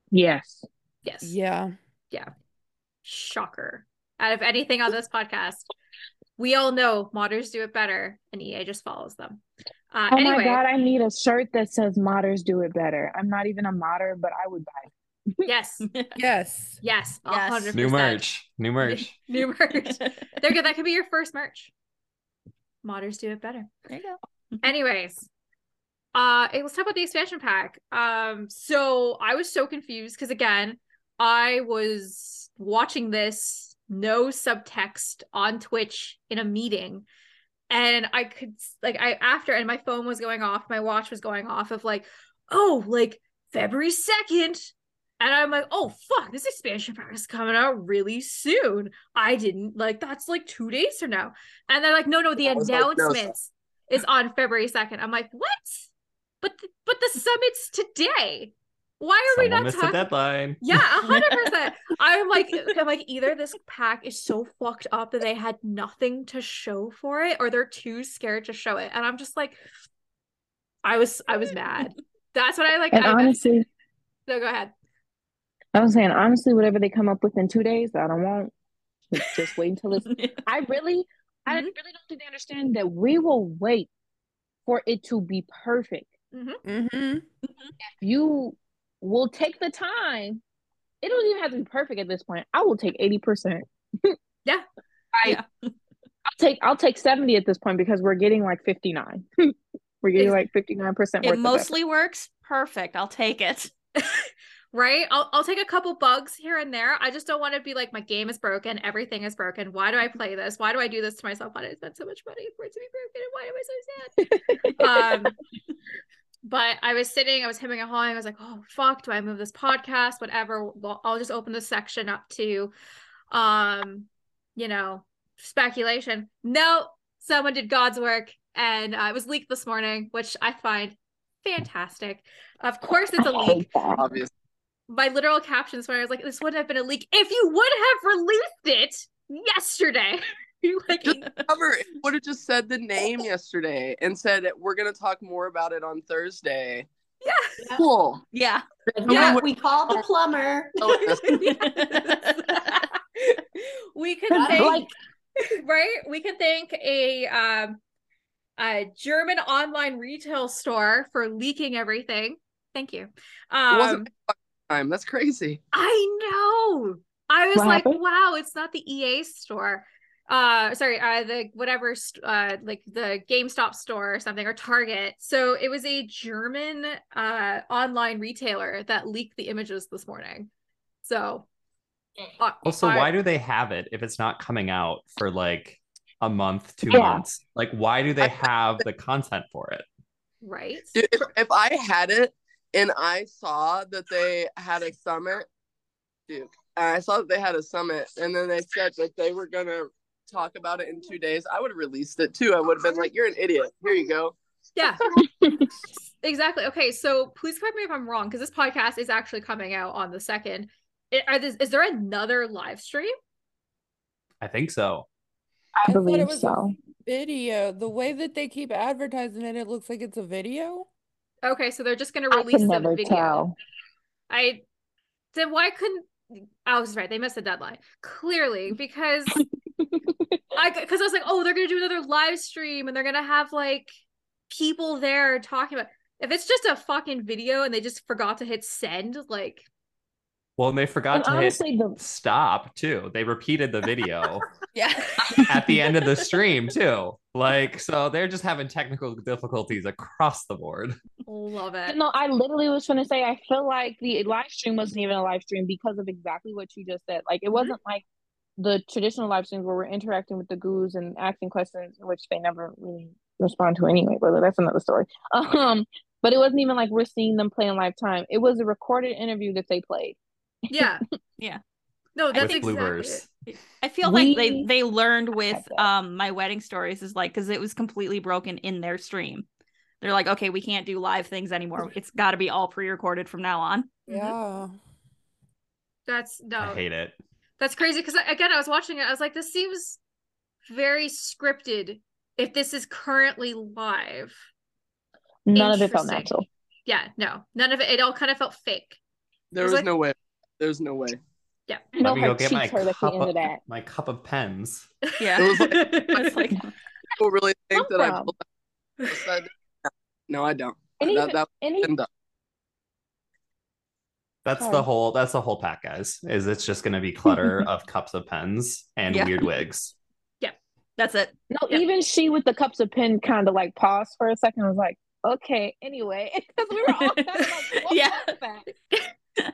Yes. Yes. Yeah. Yeah. Shocker. Out of anything on this podcast, we all know modders do it better and E A just follows them. Uh, oh anyway. my God, I need a shirt that says modders do it better. I'm not even a modder, but I would buy it. Yes. Yes. Yes. one hundred percent. New merch. New merch. New merch. There you go. That could be your first merch. Modders do it better. There you go. Anyways, uh let's talk about the expansion pack. Um so I was so confused because, again, I was watching this no subtext on Twitch in a meeting, and I could like I after and my phone was going off, my watch was going off of like, oh, like February second. And I'm like, oh, fuck, this expansion pack is coming out really soon. I didn't, like, that's like two days from now. And they're like, no, no, the announcements like, no. is on February second. I'm like, what? But the, but the summit's today. Why are Someone we not talking? Deadline. Yeah, one hundred percent. I'm like, I'm like, either this pack is so fucked up that they had nothing to show for it, or they're too scared to show it. And I'm just like, I was, I was mad. That's what I like. And I honestly, no, go ahead. I was saying, honestly, whatever they come up with in two days, I don't want. Just wait until it's. I really, I mm-hmm. really don't think they understand that we will wait for it to be perfect. Mm-hmm. Mm-hmm. If you will take the time, it don't even have to be perfect at this point. I will take eighty percent. Yeah. I, yeah. I'll take I'll take seventy at this point, because we're getting like fifty-nine. We're getting like fifty-nine percent worth. It mostly works perfect. I'll take it. Right? I'll I'll take a couple bugs here and there. I just don't want to be like, my game is broken, everything is broken. Why do I play this? Why do I do this to myself? Why did I spend so much money for it to be broken? And why am I so sad? um But I was sitting, I was hemming and hawing. I was like, oh, fuck, do I move this podcast? Whatever. Well, I'll just open this section up to, um, you know, speculation. No, someone did God's work. And uh, it was leaked this morning, which I find fantastic. Of course it's a leak. Obviously. My literal captions where I was like, this wouldn't have been a leak if you would have released it yesterday. Like, just cover it. Would have just said the name yesterday and said, we're gonna talk more about it on Thursday. Yeah. Cool. Yeah. Yeah. We, we called the plumber. We could thank like... right. We could thank a um a German online retail store for leaking everything. Thank you. Um, it wasn't time. That's crazy. I know. I was what like, happened? Wow, it's not the E A store. Uh, sorry, uh, the whatever, st- uh, like the GameStop store or something, or Target. So it was a German uh online retailer that leaked the images this morning. So uh, also, I- why do they have it if it's not coming out for like a month, two yeah. months? Like, why do they have the content for it? Right. Dude, if, if I had it and I saw that they had a summit, dude, I saw that they had a summit, and then they said that they were gonna talk about it in two days, I would have released it too. I would have been like, you're an idiot. Here you go. Yeah. Exactly. Okay, so please correct me if I'm wrong, because this podcast is actually coming out on the second. It, are this, is there another live stream? I think so. I, I believe it was so. Video. The way that they keep advertising it, it looks like it's a video. Okay, so they're just going to release the video. Tell. I then why couldn't I was right. They missed the deadline clearly, because. I because I was like, oh, they're gonna do another live stream and they're gonna have like people there talking about. If it's just a fucking video and they just forgot to hit send, like. Well, and they forgot and to honestly, hit the... stop too. They repeated the video. Yeah. At the end of the stream too, like, so they're just having technical difficulties across the board. Love it. No, I literally was trying to say, I feel like the live stream wasn't even a live stream because of exactly what you just said. Like, it wasn't mm-hmm. like. The traditional live streams where we're interacting with the goos and asking questions, which they never really respond to anyway, brother. That's another story. Um, but it wasn't even like we're seeing them play in live time. It was a recorded interview that they played. Yeah, yeah. No, that's exactly it. I feel we, like they, they learned with um my wedding stories is like, because it was completely broken in their stream. They're like, okay, we can't do live things anymore. It's got to be all pre-recorded from now on. Yeah. That's no. I hate it. That's crazy, because again, I was watching it. I was like, this seems very scripted if this is currently live. None of it felt natural. Yeah, no. None of it. It all kind of felt fake. There was, was like, no way. There's no way. Yeah. Let me go get my cup, of, my cup of pens. Yeah. It was like, I was like, people really think that I pulled that. No, I don't. Any, that, that any, That's Sorry. the whole that's the whole pack, guys, is it's just going to be clutter of cups of pens and yeah. weird wigs. Yeah, that's it. No, yeah. Even she with the cups of pen kind of like paused for a second. I was like, okay, anyway. Because we were all kind of like, what yeah. was that?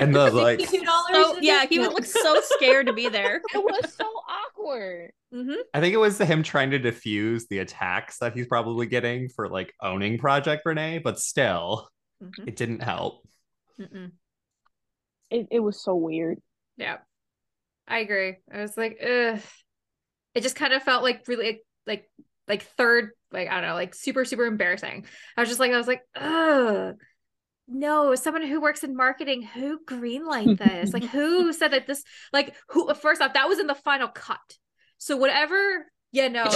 And the like, so, yeah, he would look so scared to be there. It was so awkward. Mm-hmm. I think it was him trying to diffuse the attacks that he's probably getting for like owning Project Rene, but still, mm-hmm. it didn't help. Mm-mm. It it was so weird. Yeah, I agree. I was like, ugh. It just kind of felt like really like like third like I don't know like super super embarrassing. I was just like I was like, ugh. no, someone who works in marketing who greenlight this? Like, who said that this, like, who, first off, that was in the final cut. So whatever, yeah, no. That's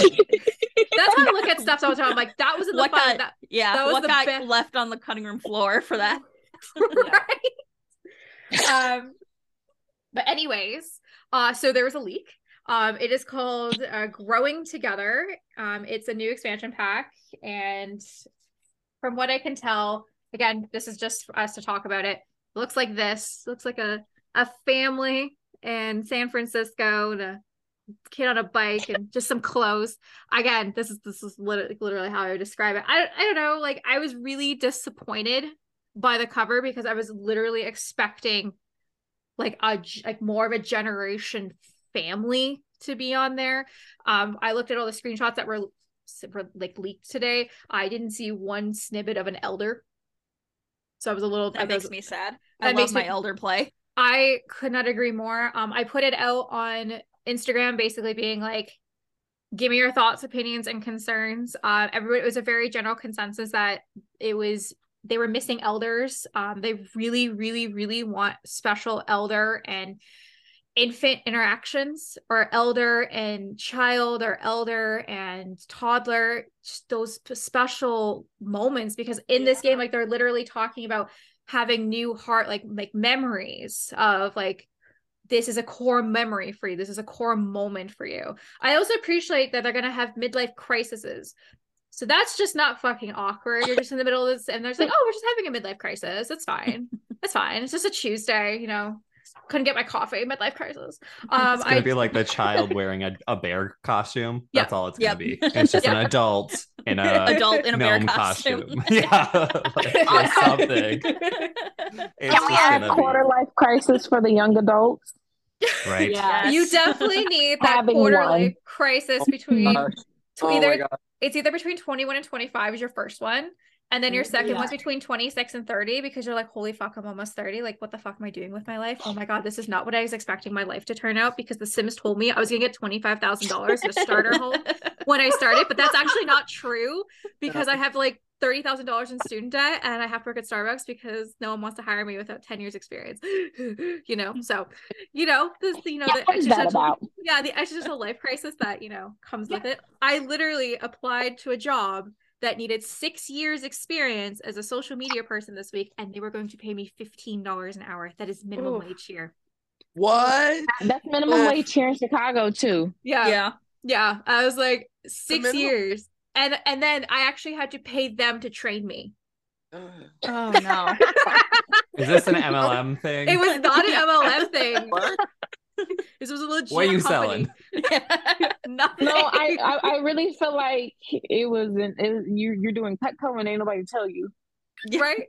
how I look at stuff all the time. I'm like, that was in the what final, got, that, yeah, that was what the got best. Left on the cutting room floor for that. Right. um, but anyways, uh, so there was a leak. Um, it is called uh, Growing Together. Um, it's a new expansion pack. And from what I can tell, again, this is just for us to talk about it. It looks like this. It looks like a, a family in San Francisco and a kid on a bike and just some clothes. Again, this is this is literally, literally how I would describe it. I, I don't know. Like, I was really disappointed by the cover because I was literally expecting like a like more of a generation family to be on there. Um, I looked at all the screenshots that were, were like leaked today. I didn't see one snippet of an elder, so I was a little that I makes was, me sad. I love my me, elder play. I could not agree more. Um, I put it out on Instagram, basically being like, "Give me your thoughts, opinions, and concerns." Uh, everybody, it was a very general consensus that it was they were missing elders. Um, they really, really, really want special elder and infant interactions, or elder and child, or elder and toddler, just those special moments, because in yeah. this game, like, they're literally talking about having new heart like like memories of like, this is a core memory for you, this is a core moment for you. I also appreciate that they're gonna have midlife crises, so that's just not fucking awkward. You're just in the middle of this and they're just like, oh, we're just having a midlife crisis, that's fine. That's fine, it's just a Tuesday, you know, couldn't get my coffee, midlife crisis. Um, it's gonna I, be like the child wearing a, a bear costume. Yep, that's all it's yep. gonna be. It's just yep. an adult in a adult in a bear costume. costume. Yeah, like, or something. It's Can we add quarter be... life crisis for the young adults? Right. Yes. You definitely need that quarter life crisis between oh oh either it's either between twenty-one and twenty-five is your first one. And then your second yeah. one's between twenty-six and thirty, because you're like, holy fuck, I'm almost thirty. Like, what the fuck am I doing with my life? Oh my God, this is not what I was expecting my life to turn out, because The Sims told me I was going to get twenty-five thousand dollars in a starter home when I started. But that's actually not true, because I have like thirty thousand dollars in student debt and I have to work at Starbucks because no one wants to hire me without ten years experience, you know? So, you know, this, you know, yeah, the existential, yeah, the existential life crisis that, you know, comes yeah. with it. I literally applied to a job that needed six years experience as a social media person this week, and they were going to pay me fifteen dollars an hour. That is minimum Ooh. wage here. What? That's minimum uh, wage here in Chicago too. Yeah. Yeah. Yeah. I was like, six years. And and then I actually had to pay them to train me. Oh no. Is this an M L M thing? It was not an M L M thing. What? This was a legit what are you company. Selling? Yeah. No, I, I I really feel like it was an it, you you're doing Petco and ain't nobody tell you, right?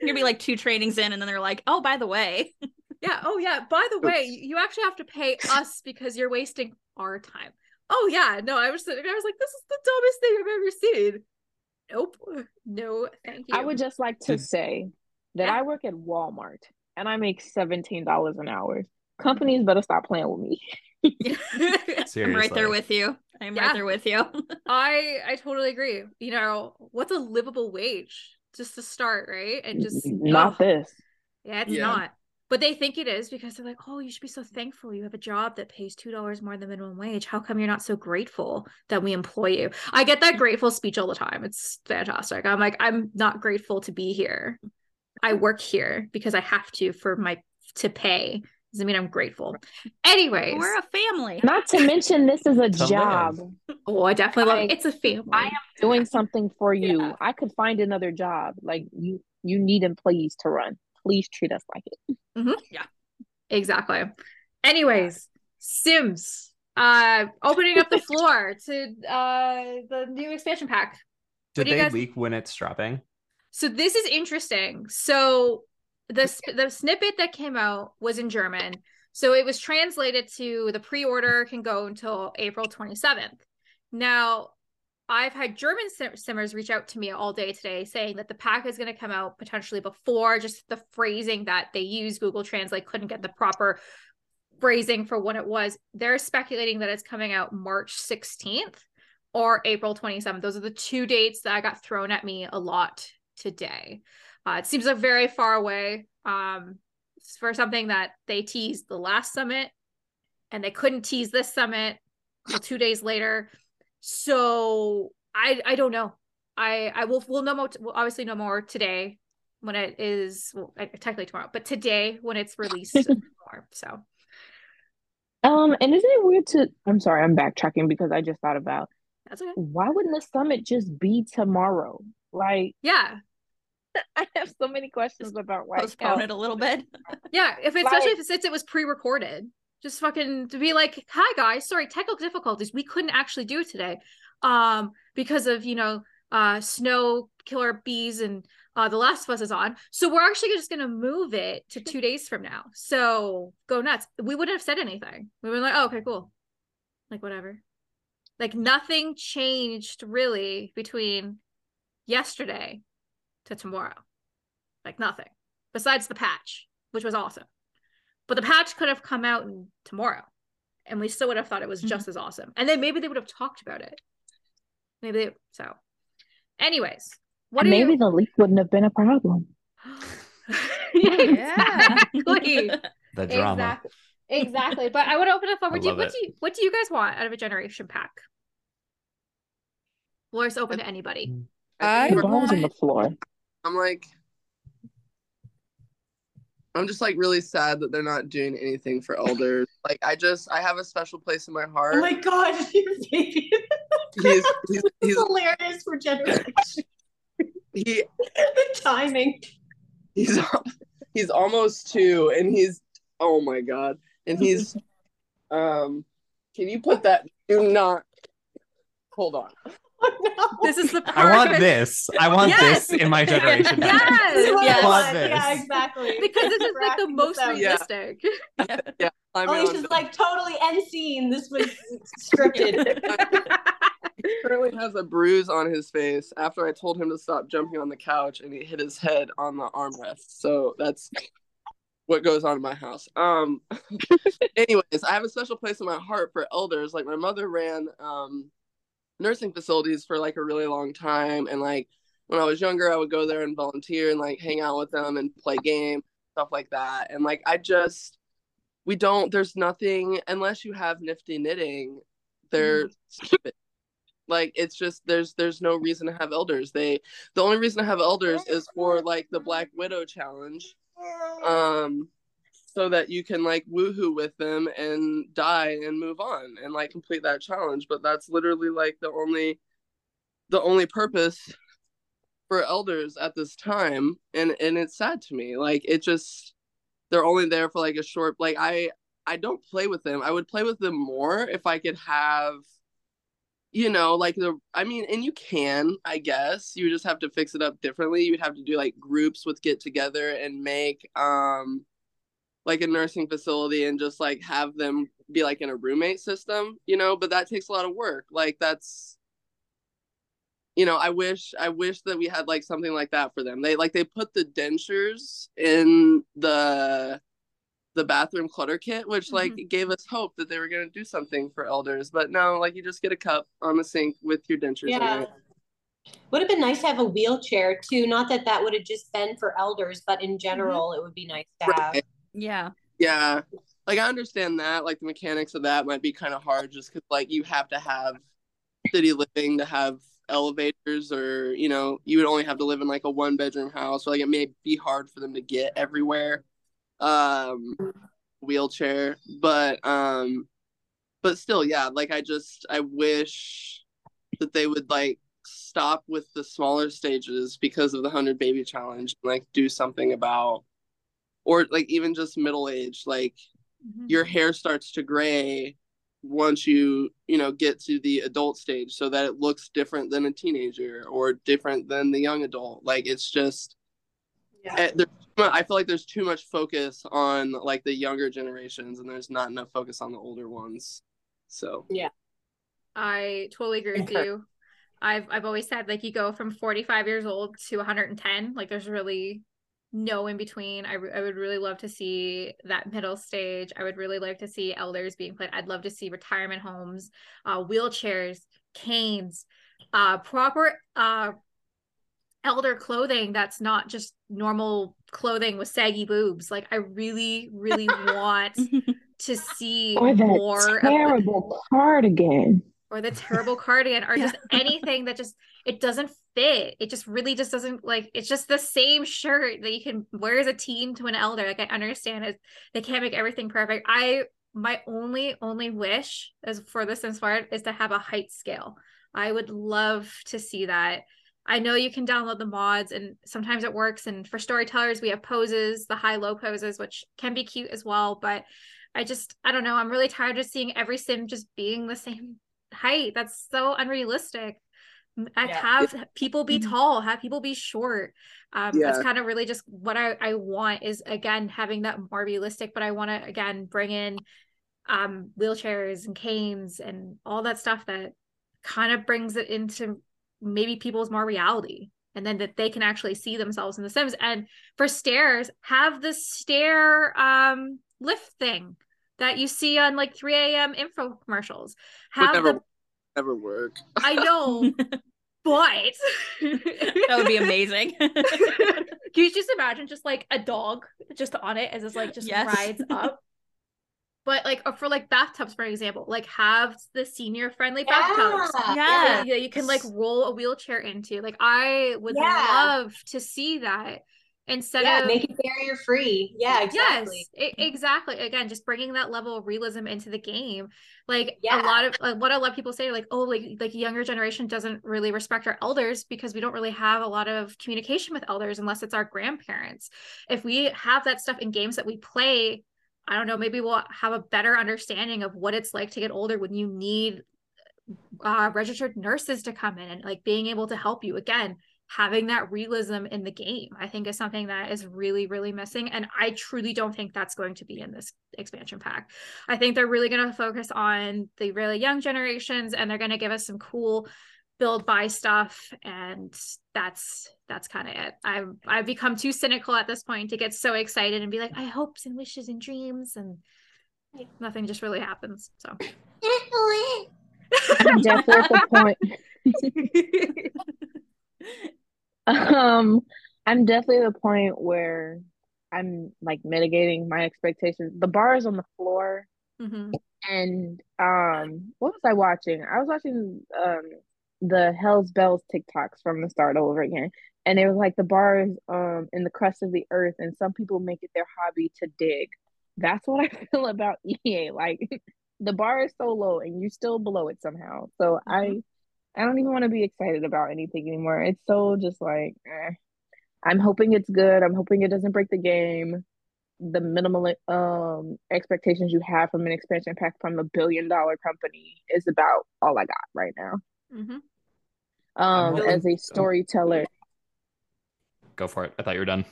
You'll be like two trainings in, and then they're like, oh, by the way, yeah, oh yeah, by the way, you actually have to pay us because you're wasting our time. Oh yeah, no, I was I was like, this is the dumbest thing I've ever seen. Nope, no, thank you. I would just like to say that yeah. I work at Walmart. And I make seventeen dollars an hour. Companies better stop playing with me. Seriously. I'm right there with you. I'm yeah. right there with you. I, I totally agree. You know, what's a livable wage just to start, right? And just not oh. this. Yeah, it's yeah. not. But they think it is because they're like, oh, you should be so thankful you have a job that pays two dollars more than minimum wage. How come you're not so grateful that we employ you? I get that grateful speech all the time. It's fantastic. I'm like, I'm not grateful to be here. I work here because I have to for my to pay. Doesn't mean I'm grateful. Anyways, we're a family. Not to mention, this is a job. Live. Oh, I definitely love it. It's a family. I am doing something for you. Yeah. I could find another job. Like you, you need employees to run. Please treat us like it. Mm-hmm. Yeah, exactly. Anyways, Sims, uh, opening up the floor to uh the new expansion pack. Did they guys- leak when it's dropping? So this is interesting. So the the snippet that came out was in German. So it was translated to the pre-order can go until April twenty-seventh. Now, I've had German sim- simmers reach out to me all day today saying that the pack is going to come out potentially before, just the phrasing that they use. Google Translate couldn't get the proper phrasing for what it was. They're speculating that it's coming out March sixteenth or April twenty-seventh. Those are the two dates that I got thrown at me a lot today. Uh, it seems like very far away um, for something that they teased the last summit, and they couldn't tease this summit till two days later. So I I don't know. I I will we'll know more. We'll obviously know more today when it is, well, technically tomorrow, but today when it's released. More, so. Um, and isn't it weird to? I'm sorry, I'm backtracking because I just thought about. That's okay. Why wouldn't the summit just be tomorrow? Like, yeah. I have so many questions about why. Postpone it a little bit. Yeah, if it's, like, especially if since it was pre-recorded, just fucking to be like, "Hi guys, sorry, technical difficulties. We couldn't actually do it today, um, because of you know, uh, snow killer bees and uh, The Last of Us is on. So we're actually just gonna move it to two days from now. So go nuts." We wouldn't have said anything. We were like, "Oh, okay, cool," like whatever. Like nothing changed really between yesterday to tomorrow, like nothing besides the patch, which was awesome, but the patch could have come out tomorrow and we still would have thought it was mm-hmm. just as awesome, and then maybe they would have talked about it, maybe they, so anyways, what maybe you... the leak wouldn't have been a problem. Exactly. The drama, exactly, exactly. But I want to open up over you. What do you what do you guys want out of a generation pack? Floor's open to anybody. I the balls want... on the floor. I'm like, I'm just like really sad that they're not doing anything for elders. Like, I just, I have a special place in my heart. Oh my god, your baby! He's, he's, he's hilarious for generations. He, the timing. He's he's almost two, and he's oh my god, and he's um. Can you put that? Do not. Hold on. Oh, no. This is the perfect... I want this. I want yes. this in my generation. Yes. Yes. I want this. Yeah, exactly. Because this is like the most realistic. Yeah. Yeah. Yeah. I mean, Alicia's like totally end scene. This was scripted. He currently has a bruise on his face after I told him to stop jumping on the couch and he hit his head on the armrest. So that's what goes on in my house. Um. Anyways, I have a special place in my heart for elders. Like my mother ran... Um, nursing facilities for like a really long time, and like when I was younger I would go there and volunteer and like hang out with them and play games, stuff like that, and like I just we don't there's nothing unless you have nifty knitting. They're mm. stupid. Like it's just there's there's no reason to have elders. They the only reason to have elders is for like the Black Widow challenge, um so that you can like woohoo with them and die and move on and like complete that challenge. But that's literally like the only the only purpose for elders at this time, and and it's sad to me. Like it just they're only there for like a short like I I don't play with them. I would play with them more if I could have, you know, like the I mean, and you can, I guess. You just have to fix it up differently. You'd have to do like groups with get together and make um like a nursing facility and just like have them be like in a roommate system, you know, but that takes a lot of work. Like that's, you know, I wish, I wish that we had like something like that for them. They like, they put the dentures in the, the bathroom clutter kit, which mm-hmm. like gave us hope that they were going to do something for elders, but no, like you just get a cup on the sink with your dentures. Yeah. In it. Would have been nice to have a wheelchair too. Not that that would have just been for elders, but in general, mm-hmm. it would be nice to right. have. Yeah. Yeah. Like, I understand that. Like, the mechanics of that might be kind of hard just because, like, you have to have city living to have elevators, or, you know, you would only have to live in, like, a one-bedroom house. So, like, it may be hard for them to get everywhere. Um, wheelchair. But, um, but still, yeah. Like, I just, I wish that they would, like, stop with the smaller stages because of the one hundred Baby Challenge. And, like, do something about... Or, like, even just middle age, like, mm-hmm. your hair starts to gray once you, you know, get to the adult stage so that it looks different than a teenager or different than the young adult. Like, it's just, yeah. it, I feel like there's too much focus on, like, the younger generations and there's not enough focus on the older ones. So. Yeah. I totally agree with you. I've, I've always said, like, you go from forty-five years old to one hundred ten. Like, there's really... no in between. I, re- I would really love to see that middle stage. I would really like to see elders being played. I'd love to see retirement homes, uh, wheelchairs, canes, uh, proper uh, elder clothing that's not just normal clothing with saggy boobs. Like, I really, really want to see or that more terrible of, cardigan or the terrible cardigan or yeah. just anything that just, it doesn't fit. It just really just doesn't, like, it's just the same shirt that you can wear as a teen to an elder. Like, I understand it, they can't make everything perfect. I, my only, only wish as for this inspired is to have a height scale. I would love to see that. I know you can download the mods and sometimes it works. And for storytellers, we have poses, the high-low poses, which can be cute as well. But I just, I don't know. I'm really tired of seeing every sim just being the same height. That's so unrealistic. I yeah. have people be tall, have people be short. Um, yeah. That's kind of really just what I, I want is, again, having that more realistic. But I want to, again, bring in um, wheelchairs and canes and all that stuff that kind of brings it into maybe people's more reality, and then that they can actually see themselves in the Sims. And for stairs, have the stair um lift thing that you see on like three a.m. info commercials. Have never, the never work. I know, but that would be amazing. Can you just imagine just like a dog just on it as it's like just yes. rides up? But like, or for like bathtubs, for example, like have the senior friendly bathtubs yeah. that you can like roll a wheelchair into. Like, I would yeah. love to see that instead yeah, of make it barrier free. Yeah, exactly. Yes, it, exactly. Again, just bringing that level of realism into the game. Like yeah. a lot of uh, what a lot of people say, like, oh, like like younger generation doesn't really respect our elders because we don't really have a lot of communication with elders unless it's our grandparents. If we have that stuff in games that we play, I don't know, maybe we'll have a better understanding of what it's like to get older when you need uh, registered nurses to come in and like being able to help you. Again, having that realism in the game, I think is something that is really, really missing. And I truly don't think that's going to be in this expansion pack. I think they're really going to focus on the really young generations, and they're going to give us some cool build by stuff, and that's that's kind of it. I've I've become too cynical at this point to get so excited and be like, I hopes and wishes and dreams, and nothing just really happens. So I'm definitely at the point. um, I'm definitely at the point where I'm like mitigating my expectations. The bar is on the floor, mm-hmm. and um, what was I watching? I was watching um. the Hell's Bells TikToks from the start over again. And it was like the bars um in the crust of the earth, and some people make it their hobby to dig. That's what I feel about E A. Like, the bar is so low and you're still below it somehow. So mm-hmm. I I don't even want to be excited about anything anymore. It's so just like, eh. I'm hoping it's good. I'm hoping it doesn't break the game. The minimal um expectations you have from an expansion pack from a billion dollar company is about all I got right now. Mm-hmm. Um, really, as a storyteller, go for it. I thought you were done.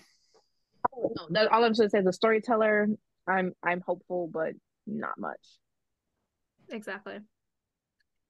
Oh, no, that, all I'm going to say is, a storyteller, I'm I'm hopeful, but not much. Exactly.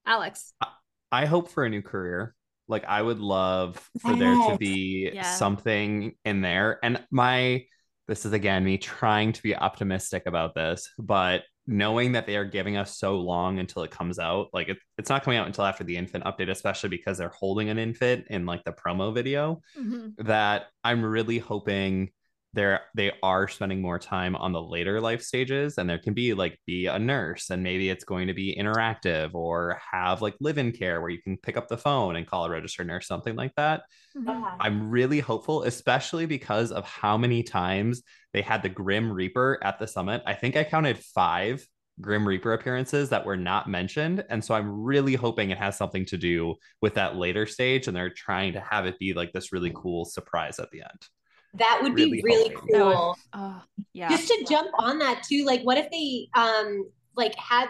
Alex, I, I hope for a new career. Like, I would love for yes. there to be yeah. something in there. And my this is again me trying to be optimistic about this, but knowing that they are giving us so long until it comes out, like it, it's not coming out until after the infant update, especially because they're holding an infant in like the promo video, mm-hmm. that I'm really hoping they're they are spending more time on the later life stages, and there can be like be a nurse, and maybe it's going to be interactive or have like live-in care where you can pick up the phone and call a registered nurse, something like that. Yeah. I'm really hopeful, especially because of how many times they had the Grim Reaper at the summit. I think I counted five Grim Reaper appearances that were not mentioned. And so I'm really hoping it has something to do with that later stage, and they're trying to have it be like this really cool surprise at the end. That would really be really hoping. Cool. Oh, yeah. Just to jump on that too, like what if they um like had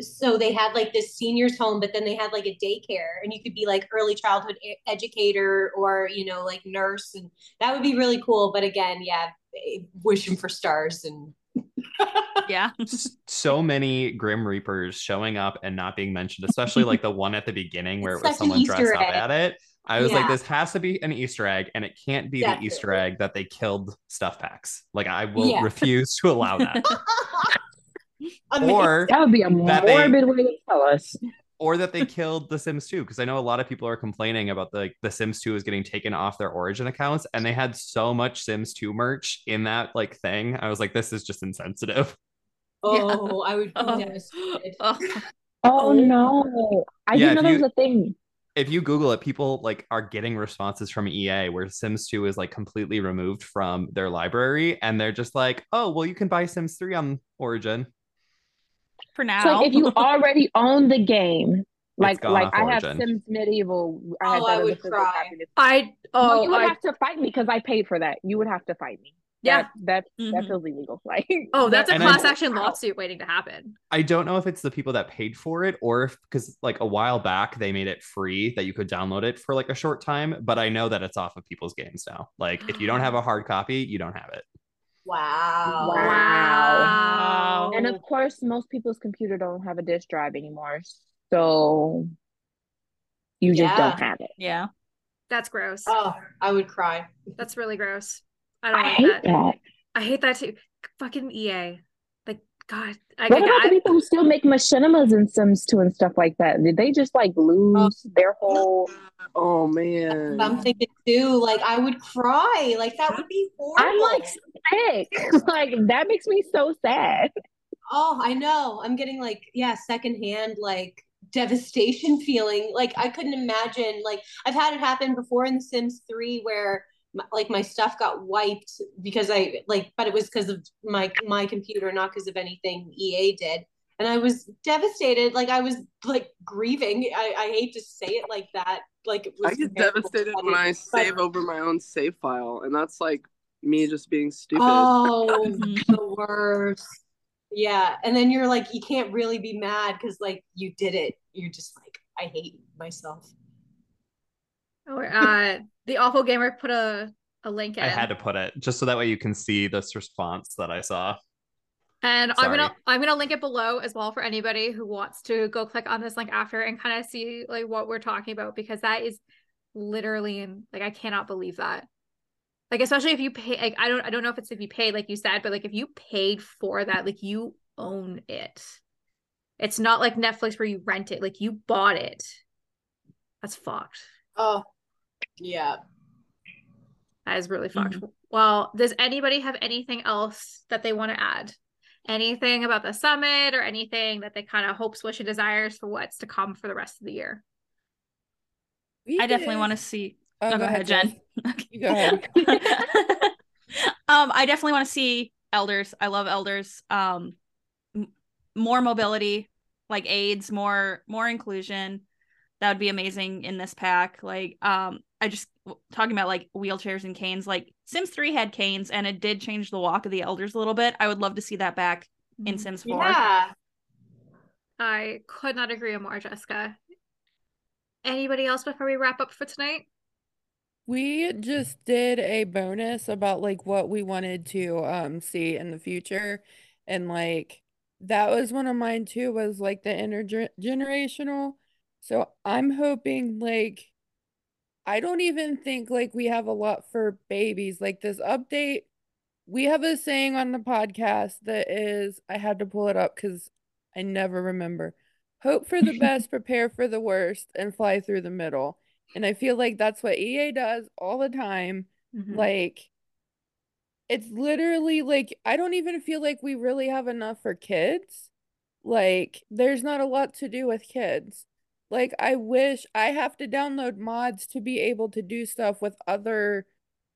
so they had like this seniors home, but then they had like a daycare, and you could be like early childhood educator or, you know, like nurse, and that would be really cool. But again, yeah, wishing for stars and yeah. So many Grim Reapers showing up and not being mentioned, especially like the one at the beginning where it's it was someone dressed egg. Up at it. I was yeah. like, this has to be an Easter egg, and it can't be Definitely. The Easter egg that they killed stuff packs. Like, I will yeah. refuse to allow that. I mean, or that would be a morbid they, way to tell us. or that they killed The Sims two, because I know a lot of people are complaining about the, like, The Sims two is getting taken off their origin accounts, and they had so much Sims two merch in that like thing. I was like, this is just insensitive. Oh, yeah. I would be oh. devastated. Oh. Oh no! I yeah, didn't know that you, was a thing. If you Google it, people like are getting responses from E A where Sims two is like completely removed from their library, and they're just like, "Oh, well, you can buy Sims three on Origin." For now, so, like, if you already own the game, like like I Origin. Have Sims Medieval. I had oh, that I would cry. I oh, well, you would I, have to fight me because I paid for that. You would have to fight me. Yeah, that, that, mm-hmm. that feels illegal. Like, oh, that's a and class I, action lawsuit waiting to happen. I don't know if it's the people that paid for it or if, because like a while back they made it free that you could download it for like a short time, but I know that it's off of people's games now. Like, if you don't have a hard copy, you don't have it. Wow. Wow. Wow. And of course, most people's computer don't have a disk drive anymore, so you just yeah. don't have it. Yeah. That's gross. Oh, I would cry. That's really gross. I don't I like hate that. that. I hate that too. Fucking E A. Like, God. I, what I, about I, the people I, who still make machinimas and Sims two and stuff like that? Did they just like lose oh, their whole? Oh man. I'm thinking too. Like, I would cry. Like, that would be horrible. I'm like sick. Like, that makes me so sad. Oh, I know. I'm getting like yeah, secondhand like devastation feeling. Like, I couldn't imagine. Like, I've had it happen before in The Sims three where. Like, my stuff got wiped because I like, but it was because of my my computer, not because of anything E A did, and I was devastated. Like, I was like grieving. I, I hate to say it like that. Like, it was I get devastated when I save but... over my own save file, and that's like me just being stupid. Oh, the worst. Yeah, and then you're like, you can't really be mad because like you did it. You're just like, I hate myself. Or uh, The Awful Gaymer put a, a link in. I had to put it just so that way you can see this response that I saw. And Sorry. I'm gonna I'm gonna link it below as well for anybody who wants to go click on this link after and kind of see like what we're talking about, because that is literally like, I cannot believe that. Like, especially if you pay, like I don't I don't know if it's if you paid like you said, but like if you paid for that, like you own it. It's not like Netflix where you rent it, like you bought it. That's fucked. Oh. Yeah. That is really fucked. Mm-hmm. Well, does anybody have anything else that they want to add? Anything about the summit or anything that they kind of hopes, wish, and desires for what's to come for the rest of the year? We I did. definitely want to see. Oh, oh, go ahead, Jen. You go ahead. um, I definitely want to see elders. I love elders. Um, m- more mobility, like aids, more more inclusion. That would be amazing in this pack. Like, um, I just talking about like wheelchairs and canes, like Sims three had canes and it did change the walk of the elders a little bit. I would love to see that back in Sims four. Yeah. I could not agree more, Jessica. Anybody else before we wrap up for tonight? We just did a bonus about like what we wanted to um see in the future. And like, that was one of mine too, was like the intergenerational. So I'm hoping, like, I don't even think, like, we have a lot for babies. Like, this update, we have a saying on the podcast that is, I had to pull it up because I never remember. Hope for the best, prepare for the worst, and fly through the middle. And I feel like that's what E A does all the time. Mm-hmm. Like, it's literally, like, I don't even feel like we really have enough for kids. Like, there's not a lot to do with kids. Like, I wish I have to download mods to be able to do stuff with other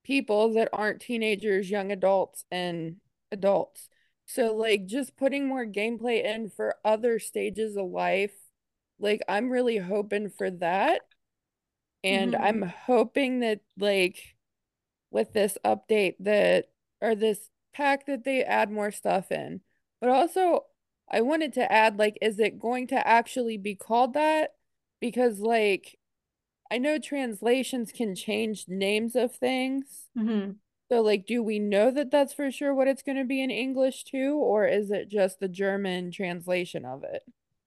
people that aren't teenagers, young adults, and adults. So, like, just putting more gameplay in for other stages of life. Like, I'm really hoping for that. And mm-hmm. I'm hoping that, like, with this update that, or this pack that they add more stuff in. But also, I wanted to add, like, is it going to actually be called that? Because, like, I know translations can change names of things. Mm-hmm. So, like, do we know that that's for sure what it's going to be in English, too? Or is it just the German translation of it?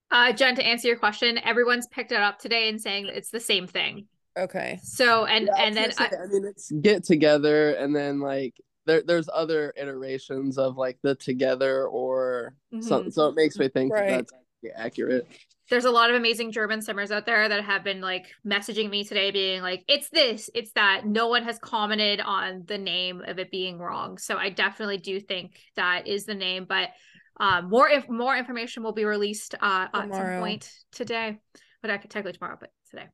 Uh, Jen, to answer your question, everyone's picked it up today and saying it's the same thing. Okay. So, and, yeah, and then... I-, I mean, it's get together, and then, like... There, there's other iterations of like the together or mm-hmm. something, so it makes me think right. that that's accurate. There's a lot of amazing German simmers out there that have been like messaging me today being like, it's this, it's that. No one has commented on the name of it being wrong. So I definitely do think that is the name, but um, more if more information will be released uh, at some point today, but I could technically tomorrow, but today.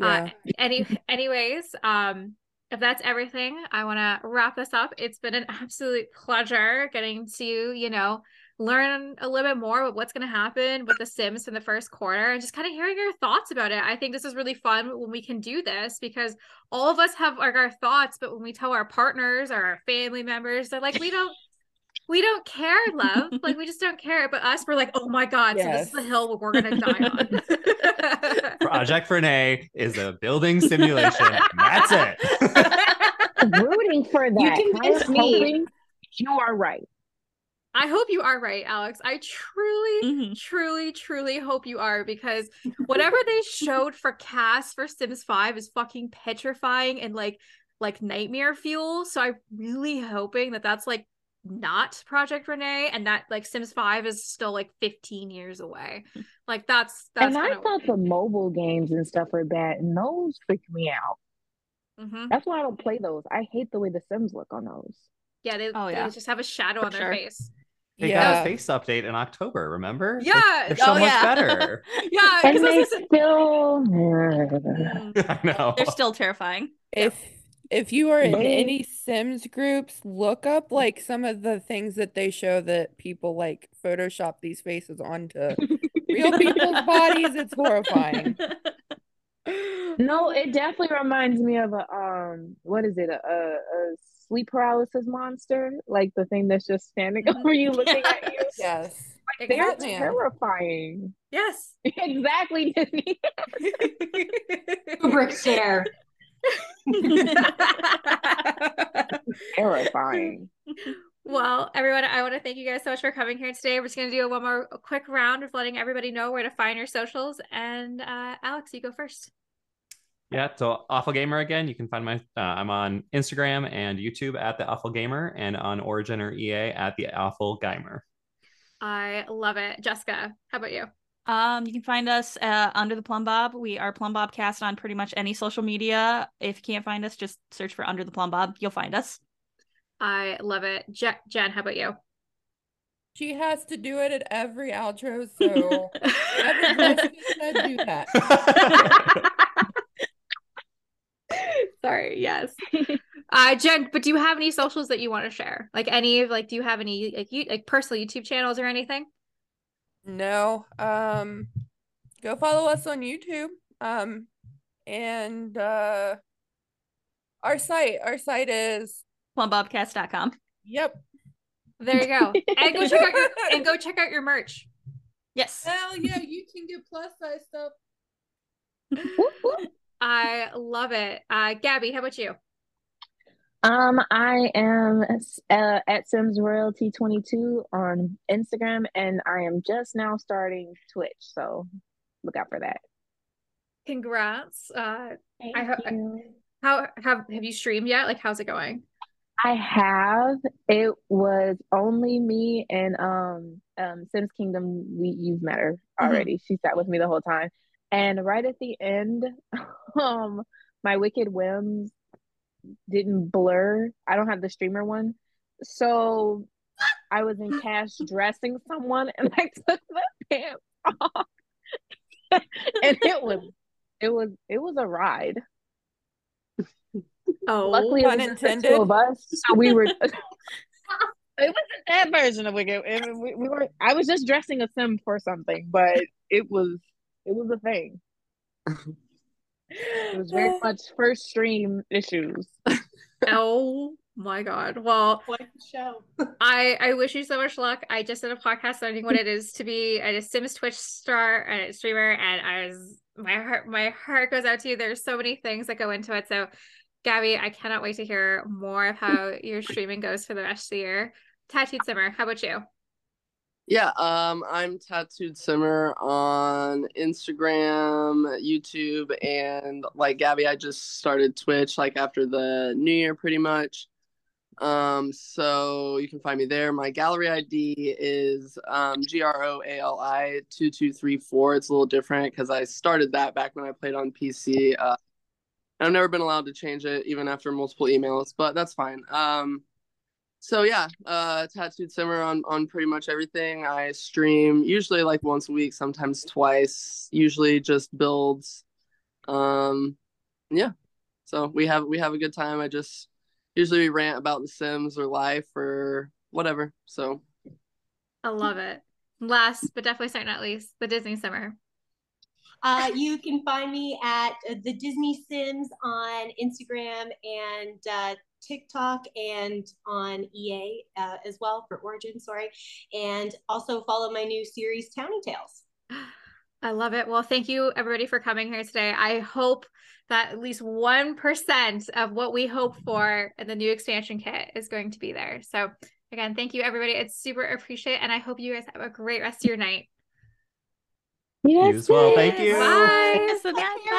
Yeah. Uh, any, anyways, um, if that's everything, I want to wrap this up. It's been an absolute pleasure getting to, you know, learn a little bit more about what's going to happen with the Sims in the first quarter and just kind of hearing your thoughts about it. I think this is really fun when we can do this because all of us have like our thoughts, but when we tell our partners or our family members, they're like, we don't, we don't care, love. Like, we just don't care. But us, we're like, oh my God, yes. So this is the hill we're going to die on. Project Rene is a building simulation. That's it. Rooting for that. You convinced me. You are right. I hope you are right, Alex. I truly, mm-hmm. truly, truly hope you are, because whatever they showed for cast for Sims five is fucking petrifying and like, like nightmare fuel. So I'm really hoping that that's like not Project Rene and that like Sims five is still like fifteen years away. Like that's, that's. And I thought the mobile games and stuff were bad, and those freak me out. Mm-hmm. That's why I don't play those. I hate the way the Sims look on those. Yeah, they, oh, yeah. they just have a shadow for on their sure. face. They yeah. got a face update in October, remember? Yeah. They're, they're so oh, much yeah. better. yeah. And they just... still... I know. They're still terrifying. If yeah. if you are in any Sims groups, look up like some of the things that they show that people like Photoshop these faces onto real people's bodies. It's horrifying. No, it definitely reminds me of a, um, what is it? A, a, a sleep paralysis monster? Like the thing that's just standing over you looking yes. at you? Yes. Like, they're terrifying. Yes. Exactly, Disney. Kubrick stare. Terrifying. Well, everyone, I want to thank you guys so much for coming here today. We're just going to do one more quick round of letting everybody know where to find your socials. And uh, Alex, you go first. Yeah, so Awful Gamer again. You can find my, uh, I'm on Instagram and YouTube at The Awful Gamer and on Origin or E A at The Awful Gaymer. I love it. Jessica, how about you? Um, you can find us uh, Under the Plumbob. We are Plumbobcast on pretty much any social media. If you can't find us, just search for Under the Plumbob. You'll find us. I love it. Je- Jen, how about you? She has to do it at every outro, so every question said do that. Sorry, yes. Uh, Jen, but do you have any socials that you want to share? Like any, like, do you have any like, you, like personal YouTube channels or anything? No. Um, go follow us on YouTube. Um, and uh, our site, our site is Plumbobcast dot com. Yep. There you go. And go check out your, and go check out your merch. Yes. Hell yeah, you can get plus size stuff. I love it. Uh, Gabby, how about you? Um, I am uh, at Sims Royalty twenty-two on Instagram, and I am just now starting Twitch, so look out for that. Congrats. Uh, Thank I ho- you. How have have you streamed yet? Like, how's it going? I have. It was only me and um, um Sims Kingdom. We you've met her already. Mm-hmm. She sat with me the whole time. And right at the end, um, my Wicked Whims didn't blur. I don't have the streamer one, so I was in cash dressing someone, and I took the pants off, and it was it was it was a ride. Oh, luckily it was the two of us, so we were. It wasn't that version of Wicked. It, we, we were. I was just dressing a Sim for something, but it was it was a thing. It was very much first stream issues. Oh my God! Well, what a show. I I wish you so much luck. I just did a podcast learning what it is to be a Sims Twitch star and streamer, and I was my heart my heart goes out to you. There's so many things that go into it, so. Gabby, I cannot wait to hear more of how your streaming goes for the rest of the year. Tattooed Simmer, how about you? Yeah, um, I'm Tattooed Simmer on Instagram, YouTube, and like Gabby, I just started Twitch like after the New Year pretty much. Um, so you can find me there. My gallery I D is um, G R O A L I two two three four. It's a little different because I started that back when I played on P C. Uh, and I've never been allowed to change it, even after multiple emails, but that's fine. Um, so yeah, uh, Tattooed Simmer on, on pretty much everything. I stream usually like once a week, sometimes twice, usually just builds. Um, yeah, so we have, we have a good time. I just... Usually we rant about The Sims or life or whatever, so. I love it. Last, but definitely not least, the Disney Simmer. Uh, you can find me at the Disney Sims on Instagram and uh, TikTok and on E A uh, as well for Origin, sorry. And also follow my new series, Townytales. I love it. Well, thank you everybody for coming here today. I hope that at least one percent of what we hope for in the new expansion kit is going to be there. So again, thank you everybody. It's super appreciated. And I hope you guys have a great rest of your night. Yes, you as well. Thank you. Bye. Bye.